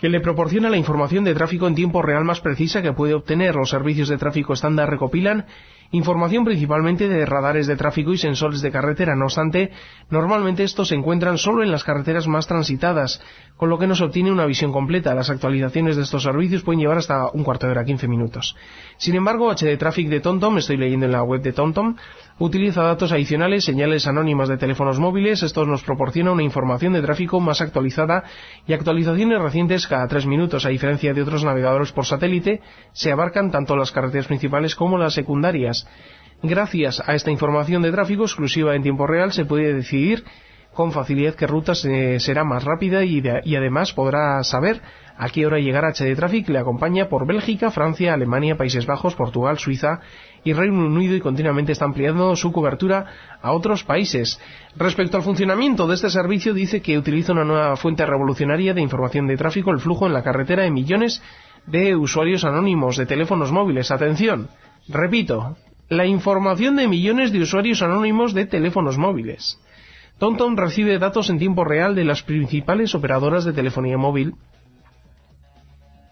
que le proporciona la información de tráfico en tiempo real más precisa que puede obtener. Los servicios de tráfico estándar recopilan Información principalmente de radares de tráfico y sensores de carretera, no obstante, normalmente estos se encuentran solo en las carreteras más transitadas, con lo que no se obtiene una visión completa. Las actualizaciones de estos servicios pueden llevar hasta un cuarto de hora, quince minutos. Sin embargo, H D Traffic de TomTom, estoy leyendo en la web de TomTom, utiliza datos adicionales, señales anónimas de teléfonos móviles. Esto nos proporciona una información de tráfico más actualizada y actualizaciones recientes cada tres minutos. A diferencia de otros navegadores por satélite, se abarcan tanto las carreteras principales como las secundarias. Gracias a esta información de tráfico exclusiva en tiempo real se puede decidir con facilidad qué ruta eh, será más rápida y, de, y además podrá saber a qué hora llegará. H D Traffic le acompaña por Bélgica, Francia, Alemania, Países Bajos, Portugal, Suiza y Reino Unido, y continuamente está ampliando su cobertura a otros países. Respecto al funcionamiento de este servicio, dice que utiliza una nueva fuente revolucionaria de información de tráfico, el flujo en la carretera de millones de usuarios anónimos de teléfonos móviles. Atención, repito, la información de millones de usuarios anónimos de teléfonos móviles. TomTom recibe datos en tiempo real de las principales operadoras de telefonía móvil.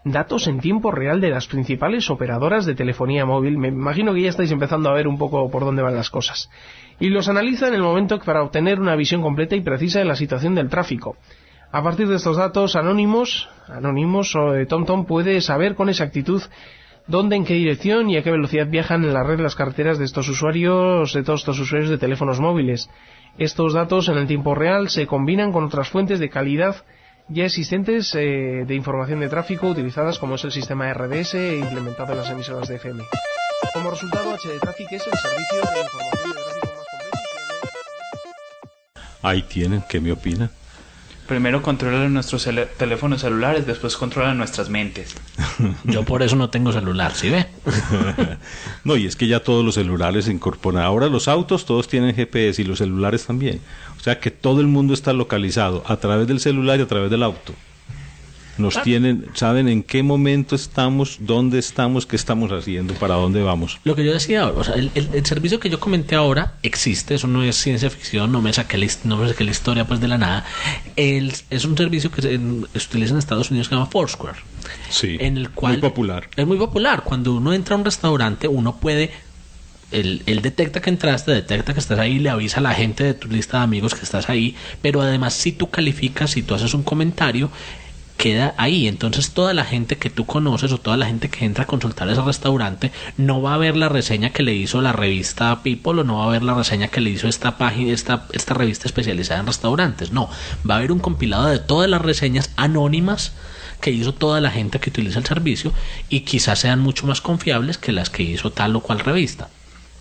Datos en tiempo real de las principales operadoras de telefonía móvil. Me imagino que ya estáis empezando a ver un poco por dónde van las cosas. Y los analiza en el momento para obtener una visión completa y precisa de la situación del tráfico. A partir de estos datos anónimos, anónimos, TomTom puede saber con exactitud dónde, en qué dirección y a qué velocidad viajan en la red las carreteras de estos usuarios, de todos estos usuarios de teléfonos móviles. Estos datos en el tiempo real se combinan con otras fuentes de calidad ya existentes eh, de información de tráfico utilizadas, como es el sistema R D S implementado en las emisoras de F M. Como resultado, H D Traffic es el servicio de información de tráfico más completo. Ahí tienen, ¿qué me opinan? Primero controlan nuestros cel- teléfonos celulares, después controlan nuestras mentes. Yo por eso no tengo celular, ¿sí ve? No, y es que ya todos los celulares se incorporan. Ahora los autos todos tienen G P S y los celulares también. O sea que todo el mundo está localizado a través del celular y a través del auto. Nos tienen, saben en qué momento estamos, dónde estamos, qué estamos haciendo, para dónde vamos. Lo que yo decía, o sea, el, el, el servicio que yo comenté ahora existe, eso no es ciencia ficción, no me saqué la, no me saqué la historia pues de la nada. El, es un servicio que se, se utiliza en Estados Unidos, que se llama Foursquare. Sí, en el cual muy popular. Es muy popular. Cuando uno entra a un restaurante, uno puede... Él, él detecta que entraste, detecta que estás ahí, le avisa a la gente de tu lista de amigos que estás ahí, pero además si tú calificas, si tú haces un comentario... queda ahí. Entonces toda la gente que tú conoces o toda la gente que entra a consultar ese restaurante no va a ver la reseña que le hizo la revista People, o no va a ver la reseña que le hizo esta página, esta, esta revista especializada en restaurantes. No, va a haber un compilado de todas las reseñas anónimas que hizo toda la gente que utiliza el servicio, y quizás sean mucho más confiables que las que hizo tal o cual revista.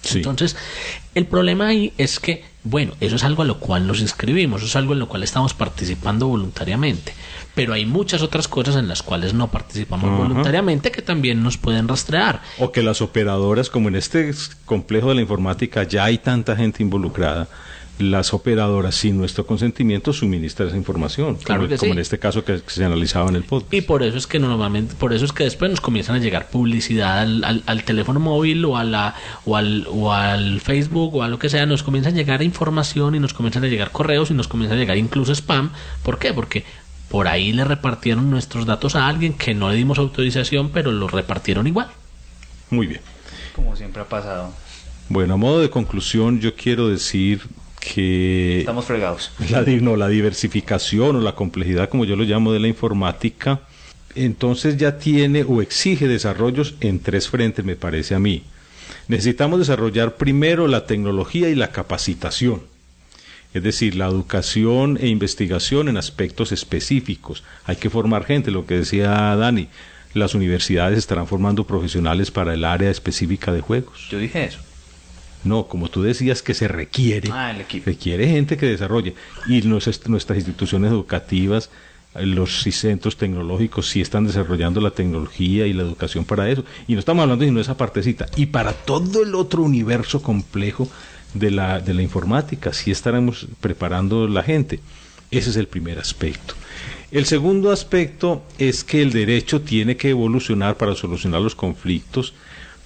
Sí. Entonces, el problema ahí es que, bueno, eso es algo a lo cual nos inscribimos, eso es algo en lo cual estamos participando voluntariamente, pero hay muchas otras cosas en las cuales no participamos uh-huh. voluntariamente, que también nos pueden rastrear. O que las operadoras, como en este complejo de la informática ya hay tanta gente involucrada, las operadoras sin nuestro consentimiento suministran esa información, claro, como, que como sí. en este caso que se analizaba en el podcast. Y por eso es que normalmente, por eso es que después nos comienzan a llegar publicidad al, al, al teléfono móvil o a la o al o al Facebook o a lo que sea, nos comienzan a llegar información y nos comienzan a llegar correos y nos comienzan a llegar incluso spam. ¿Por qué? Porque por ahí le repartieron nuestros datos a alguien que no le dimos autorización, pero lo repartieron igual. Muy bien. Como siempre ha pasado. Bueno, a modo de conclusión, yo quiero decir que estamos fregados. La, no, la diversificación o la complejidad, como yo lo llamo, de la informática, entonces ya tiene o exige desarrollos en tres frentes, me parece a mí. Necesitamos desarrollar primero la tecnología y la capacitación, es decir, la educación e investigación en aspectos específicos. Hay que formar gente, lo que decía Dani, las universidades estarán formando profesionales para el área específica de juegos. Yo dije eso. No, como tú decías que se requiere, ah, el equipo. Requiere gente que desarrolle. Y nos, nuestras instituciones educativas, los centros tecnológicos sí están desarrollando la tecnología y la educación para eso. Y no estamos hablando sino de esa partecita. Y para todo el otro universo complejo de la, de la informática, sí estaremos preparando la gente. Ese es el primer aspecto. El segundo aspecto es que el derecho tiene que evolucionar para solucionar los conflictos,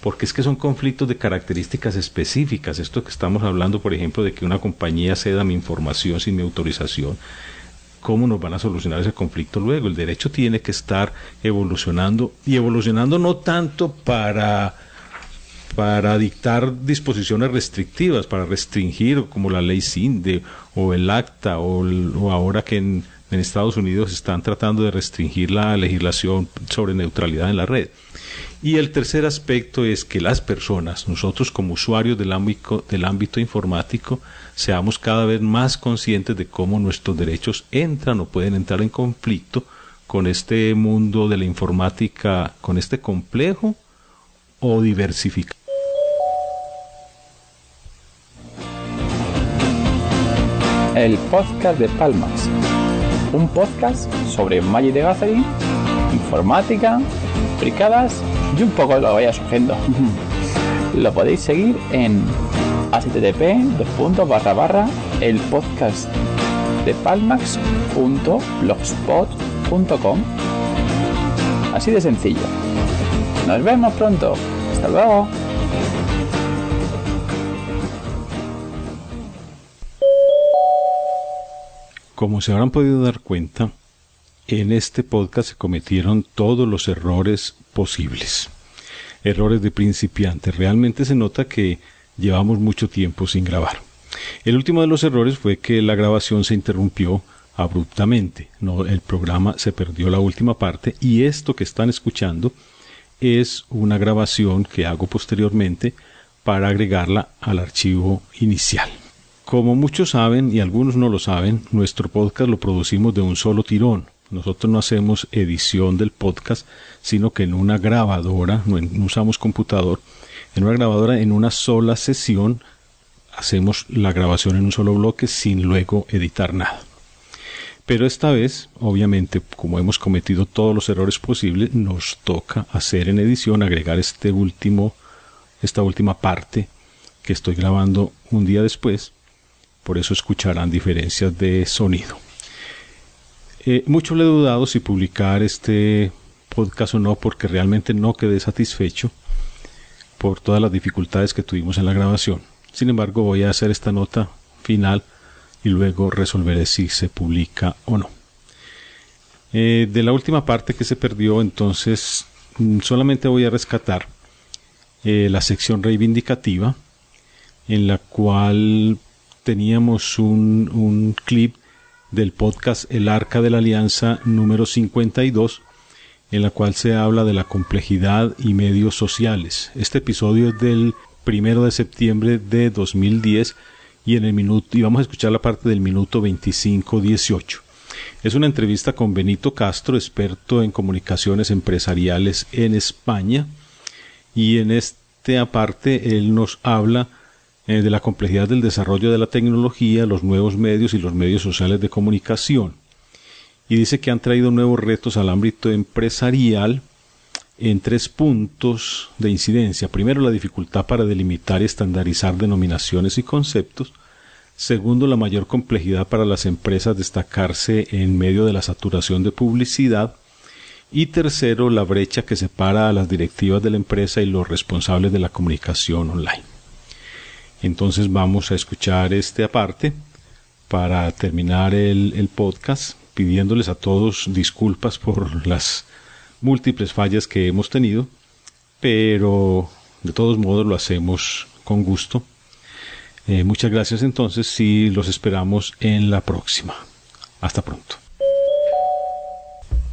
porque es que son conflictos de características específicas. Esto que estamos hablando, por ejemplo, de que una compañía ceda mi información sin mi autorización, ¿cómo nos van a solucionar ese conflicto luego? El derecho tiene que estar evolucionando, y evolucionando no tanto para para dictar disposiciones restrictivas, para restringir, como la ley SINDE o el ACTA, o, el, o ahora que en, en Estados Unidos están tratando de restringir la legislación sobre neutralidad en la red. Y el tercer aspecto es que las personas, nosotros como usuarios del ámbito, del ámbito informático, seamos cada vez más conscientes de cómo nuestros derechos entran o pueden entrar en conflicto con este mundo de la informática, con este complejo o diversificado. El podcast de Palmas, un podcast sobre Magic the Gathering, informática, fricadas y un poco lo vaya surgiendo. Lo podéis seguir en http dos puntos barra barra el podcast de palmax punto blogspot punto com. Así de sencillo. Nos vemos pronto. Hasta luego. Como se habrán podido dar cuenta, en este podcast se cometieron todos los errores posibles. Errores de principiantes. Realmente se nota que llevamos mucho tiempo sin grabar. El último de los errores fue que la grabación se interrumpió abruptamente. No, el programa se perdió la última parte, y esto que están escuchando es una grabación que hago posteriormente para agregarla al archivo inicial. Como muchos saben, y algunos no lo saben, nuestro podcast lo producimos de un solo tirón. Nosotros no hacemos edición del podcast, sino que en una grabadora, no, en, no usamos computador, en una grabadora en una sola sesión hacemos la grabación en un solo bloque sin luego editar nada. Pero esta vez, obviamente, como hemos cometido todos los errores posibles, nos toca hacer en edición, agregar este último, esta última parte que estoy grabando un día después. Por eso escucharán diferencias de sonido. Eh, mucho le he dudado si publicar este podcast o no, porque realmente no quedé satisfecho por todas las dificultades que tuvimos en la grabación. Sin embargo, voy a hacer esta nota final y luego resolveré si se publica o no. Eh, de la última parte que se perdió, entonces solamente voy a rescatar eh, la sección reivindicativa, en la cual teníamos un, un clip del podcast El Arca de la Alianza número cincuenta y dos, en la cual se habla de la complejidad y medios sociales. Este episodio es del primero de septiembre de dos mil diez, y en el minuto, y vamos a escuchar la parte del minuto veinticinco dieciocho. Es una entrevista con Benito Castro, experto en comunicaciones empresariales en España, y en esta parte él nos habla eh, de la complejidad del desarrollo de la tecnología, los nuevos medios y los medios sociales de comunicación, y dice que han traído nuevos retos al ámbito empresarial en tres puntos de incidencia. Primero, la dificultad para delimitar y estandarizar denominaciones y conceptos. Segundo, la mayor complejidad para las empresas destacarse en medio de la saturación de publicidad. Y tercero, la brecha que separa a las directivas de la empresa y los responsables de la comunicación online. Entonces vamos a escuchar esta parte para terminar el, el podcast, pidiéndoles a todos disculpas por las múltiples fallas que hemos tenido, pero de todos modos lo hacemos con gusto. Eh, muchas gracias entonces, y los esperamos en la próxima. Hasta pronto.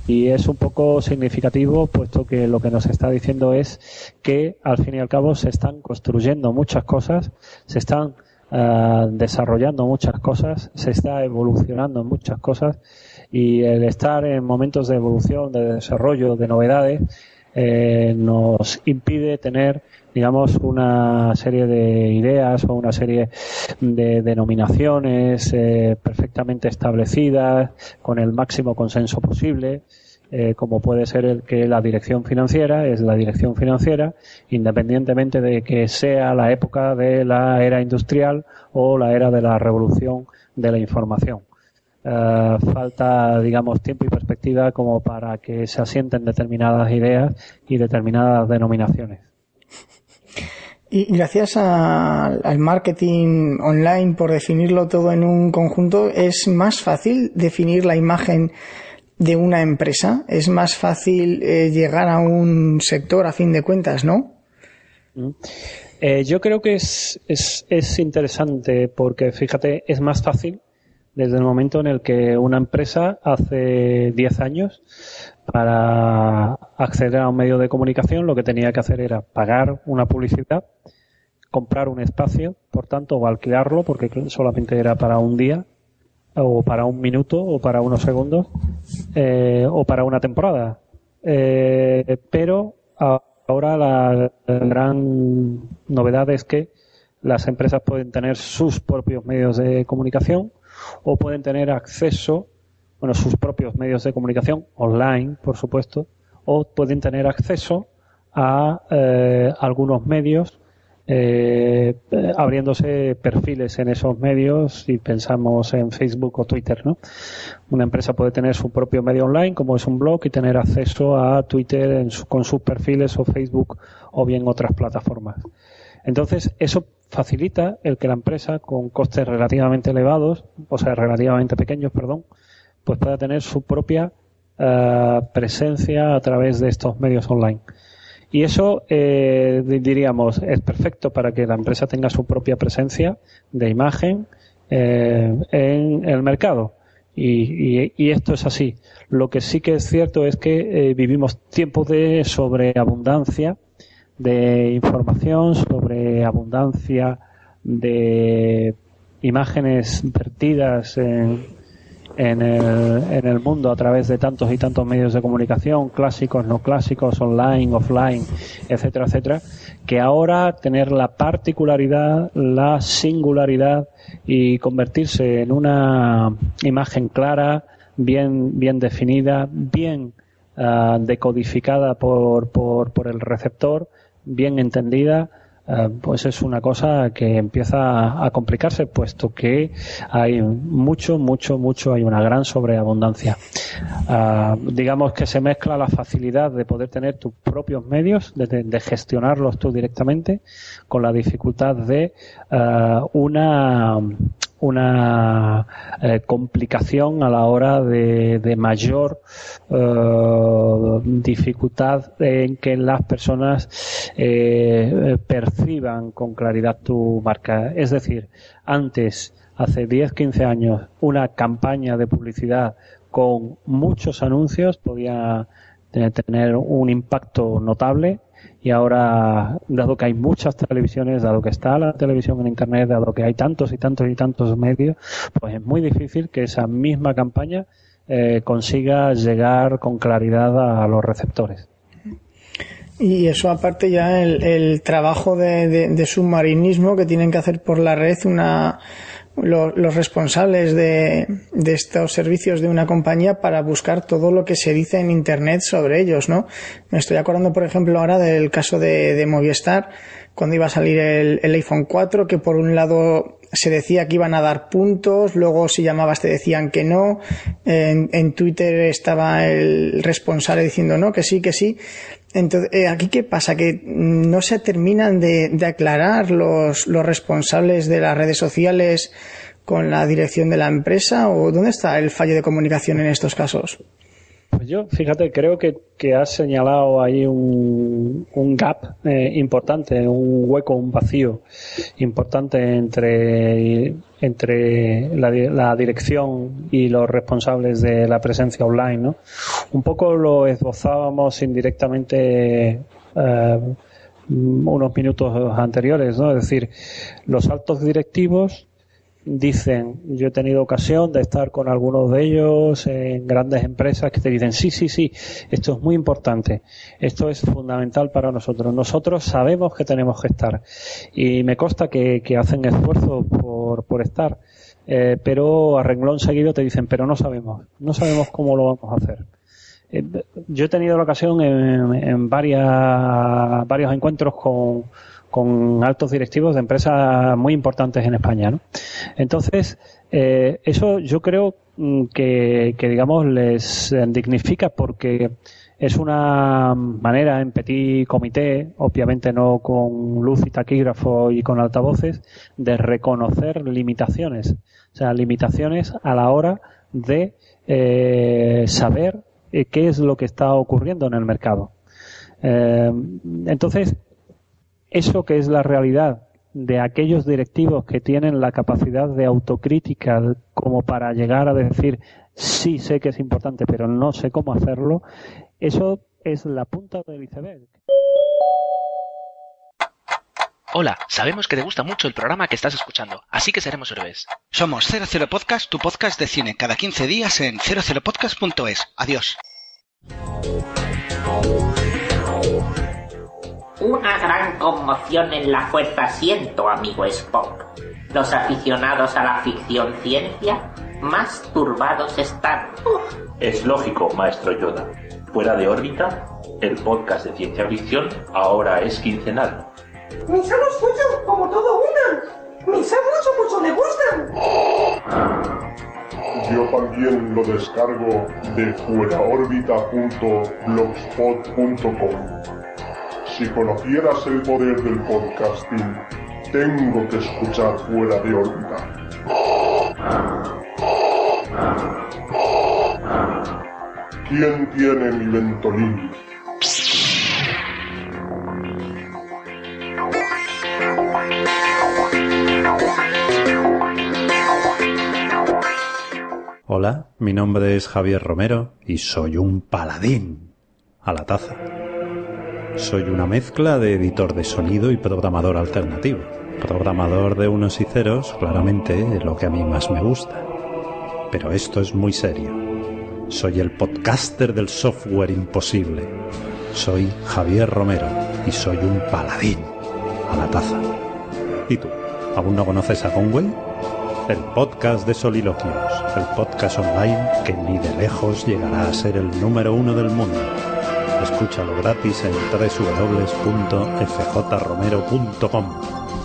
Y es un poco significativo, puesto que lo que nos está diciendo es que al fin y al cabo se están construyendo muchas cosas, se están uh, desarrollando muchas cosas, se está evolucionando muchas cosas, y el estar en momentos de evolución, de desarrollo, de novedades, eh, nos impide tener, digamos, una serie de ideas o una serie de denominaciones eh, perfectamente establecidas, con el máximo consenso posible, eh, como puede ser el que la dirección financiera es la dirección financiera, independientemente de que sea la época de la era industrial o la era de la revolución de la información. Uh, falta, digamos, tiempo y perspectiva como para que se asienten determinadas ideas y determinadas denominaciones. Y gracias a, al marketing online, por definirlo todo en un conjunto, es más fácil definir la imagen de una empresa, es más fácil eh, llegar a un sector a fin de cuentas, ¿no? Eh, yo creo que es, es, es interesante porque, fíjate, es más fácil desde el momento en el que una empresa hace diez años para acceder a un medio de comunicación lo que tenía que hacer era pagar una publicidad, comprar un espacio, por tanto, o alquilarlo porque solamente era para un día o para un minuto o para unos segundos eh, o para una temporada. Eh, pero ahora la, la gran novedad es que las empresas pueden tener sus propios medios de comunicación o pueden tener acceso, bueno, sus propios medios de comunicación online, por supuesto, o pueden tener acceso a eh, algunos medios eh, abriéndose perfiles en esos medios. Si pensamos en Facebook o Twitter, ¿no? Una empresa puede tener su propio medio online, como es un blog, y tener acceso a Twitter en su, con sus perfiles, o Facebook, o bien otras plataformas. Entonces, eso facilita el que la empresa, con costes relativamente elevados, o sea, relativamente pequeños, perdón, pues pueda tener su propia uh, presencia a través de estos medios online. Y eso, eh, diríamos, es perfecto para que la empresa tenga su propia presencia de imagen eh, en el mercado. Y, y, y esto es así. Lo que sí que es cierto es que eh, vivimos tiempos de sobreabundancia de información, sobre abundancia de imágenes vertidas en, en, el, en el mundo a través de tantos y tantos medios de comunicación, clásicos, no clásicos, online, offline, etcétera, etcétera, que ahora tener la particularidad, la singularidad y convertirse en una imagen clara, bien, bien definida, bien uh, decodificada por, por, por el receptor, bien entendida, pues es una cosa que empieza a complicarse, puesto que hay mucho, mucho, mucho, hay una gran sobreabundancia. Ah, digamos que se mezcla la facilidad de poder tener tus propios medios, de, de gestionarlos tú directamente, con la dificultad de ah, una, una eh, complicación a la hora de, de mayor eh, dificultad en que las personas eh, perciban con claridad tu marca. Es decir, antes, hace diez, quince años, una campaña de publicidad con muchos anuncios podía tener un impacto notable. Y ahora, dado que hay muchas televisiones, dado que está la televisión en Internet, dado que hay tantos y tantos y tantos medios, pues es muy difícil que esa misma campaña eh, consiga llegar con claridad a los receptores. Y eso, aparte, ya el, el trabajo de, de, de submarinismo que tienen que hacer por la red una... Los, los responsables de, de estos servicios de una compañía para buscar todo lo que se dice en Internet sobre ellos, ¿no? Me estoy acordando, por ejemplo, ahora del caso de, de Movistar, cuando iba a salir el, el iPhone cuatro, que por un lado se decía que iban a dar puntos, luego si llamabas te decían que no, en, en Twitter estaba el responsable diciendo no, que sí, que sí. Entonces, eh, ¿aquí qué pasa? Que no se terminan de, de aclarar los, los responsables de las redes sociales con la dirección de la empresa, ¿o dónde está el fallo de comunicación en estos casos? Pues yo, fíjate, creo que, que has señalado ahí un, un gap eh, importante, un hueco, un vacío importante entre, entre la, la dirección y los responsables de la presencia online, ¿no? Un poco lo esbozábamos indirectamente eh, unos minutos anteriores, ¿no? Es decir, los altos directivos dicen, yo he tenido ocasión de estar con algunos de ellos en grandes empresas que te dicen, sí, sí, sí, esto es muy importante, esto es fundamental para nosotros, nosotros sabemos que tenemos que estar, y me consta que, que hacen esfuerzo por, por estar, eh, pero a renglón seguido te dicen, pero no sabemos, no sabemos cómo lo vamos a hacer. Eh, yo he tenido la ocasión en, en varias, varios encuentros con con altos directivos de empresas muy importantes en España, ¿no? Entonces, eh, eso yo creo que, que, digamos, les dignifica porque es una manera en petit comité, obviamente no con luz y taquígrafo y con altavoces, de reconocer limitaciones. O sea, limitaciones a la hora de eh, saber eh, qué es lo que está ocurriendo en el mercado. Eh, entonces, eso que es la realidad de aquellos directivos que tienen la capacidad de autocrítica como para llegar a decir sí, sé que es importante, pero no sé cómo hacerlo, eso es la punta del iceberg. Hola, sabemos que te gusta mucho el programa que estás escuchando, así que seremos breves. Somos cero cero Podcast, tu podcast de cine, cada quince días en cero cero podcast punto es. Adiós. Una gran conmoción en la fuerza siento, amigo Spock. Los aficionados a la ficción ciencia más turbados están. Es lógico, maestro Yoda. Fuera de órbita, el podcast de ciencia ficción ahora es quincenal. Mis anos fútbol, como todo una. Mis anos mucho me gustan. Yo también lo descargo de fuera órbita punto blogspot punto com. Si conocieras el poder del podcasting, tengo que escuchar Fuera de órbita. ¿Quién tiene mi ventolín? Hola, mi nombre es Javier Romero y soy un paladín a la taza. Soy una mezcla de editor de sonido y programador alternativo. Programador de unos y ceros, claramente, es lo que a mí más me gusta. Pero esto es muy serio. Soy el podcaster del software imposible. Soy Javier Romero y soy un paladín a la taza. ¿Y tú? ¿Aún no conoces a Conway? El podcast de soliloquios, el podcast online que ni de lejos llegará a ser el número uno del mundo. Escúchalo gratis en doble u doble u doble u punto efe jota romero punto com.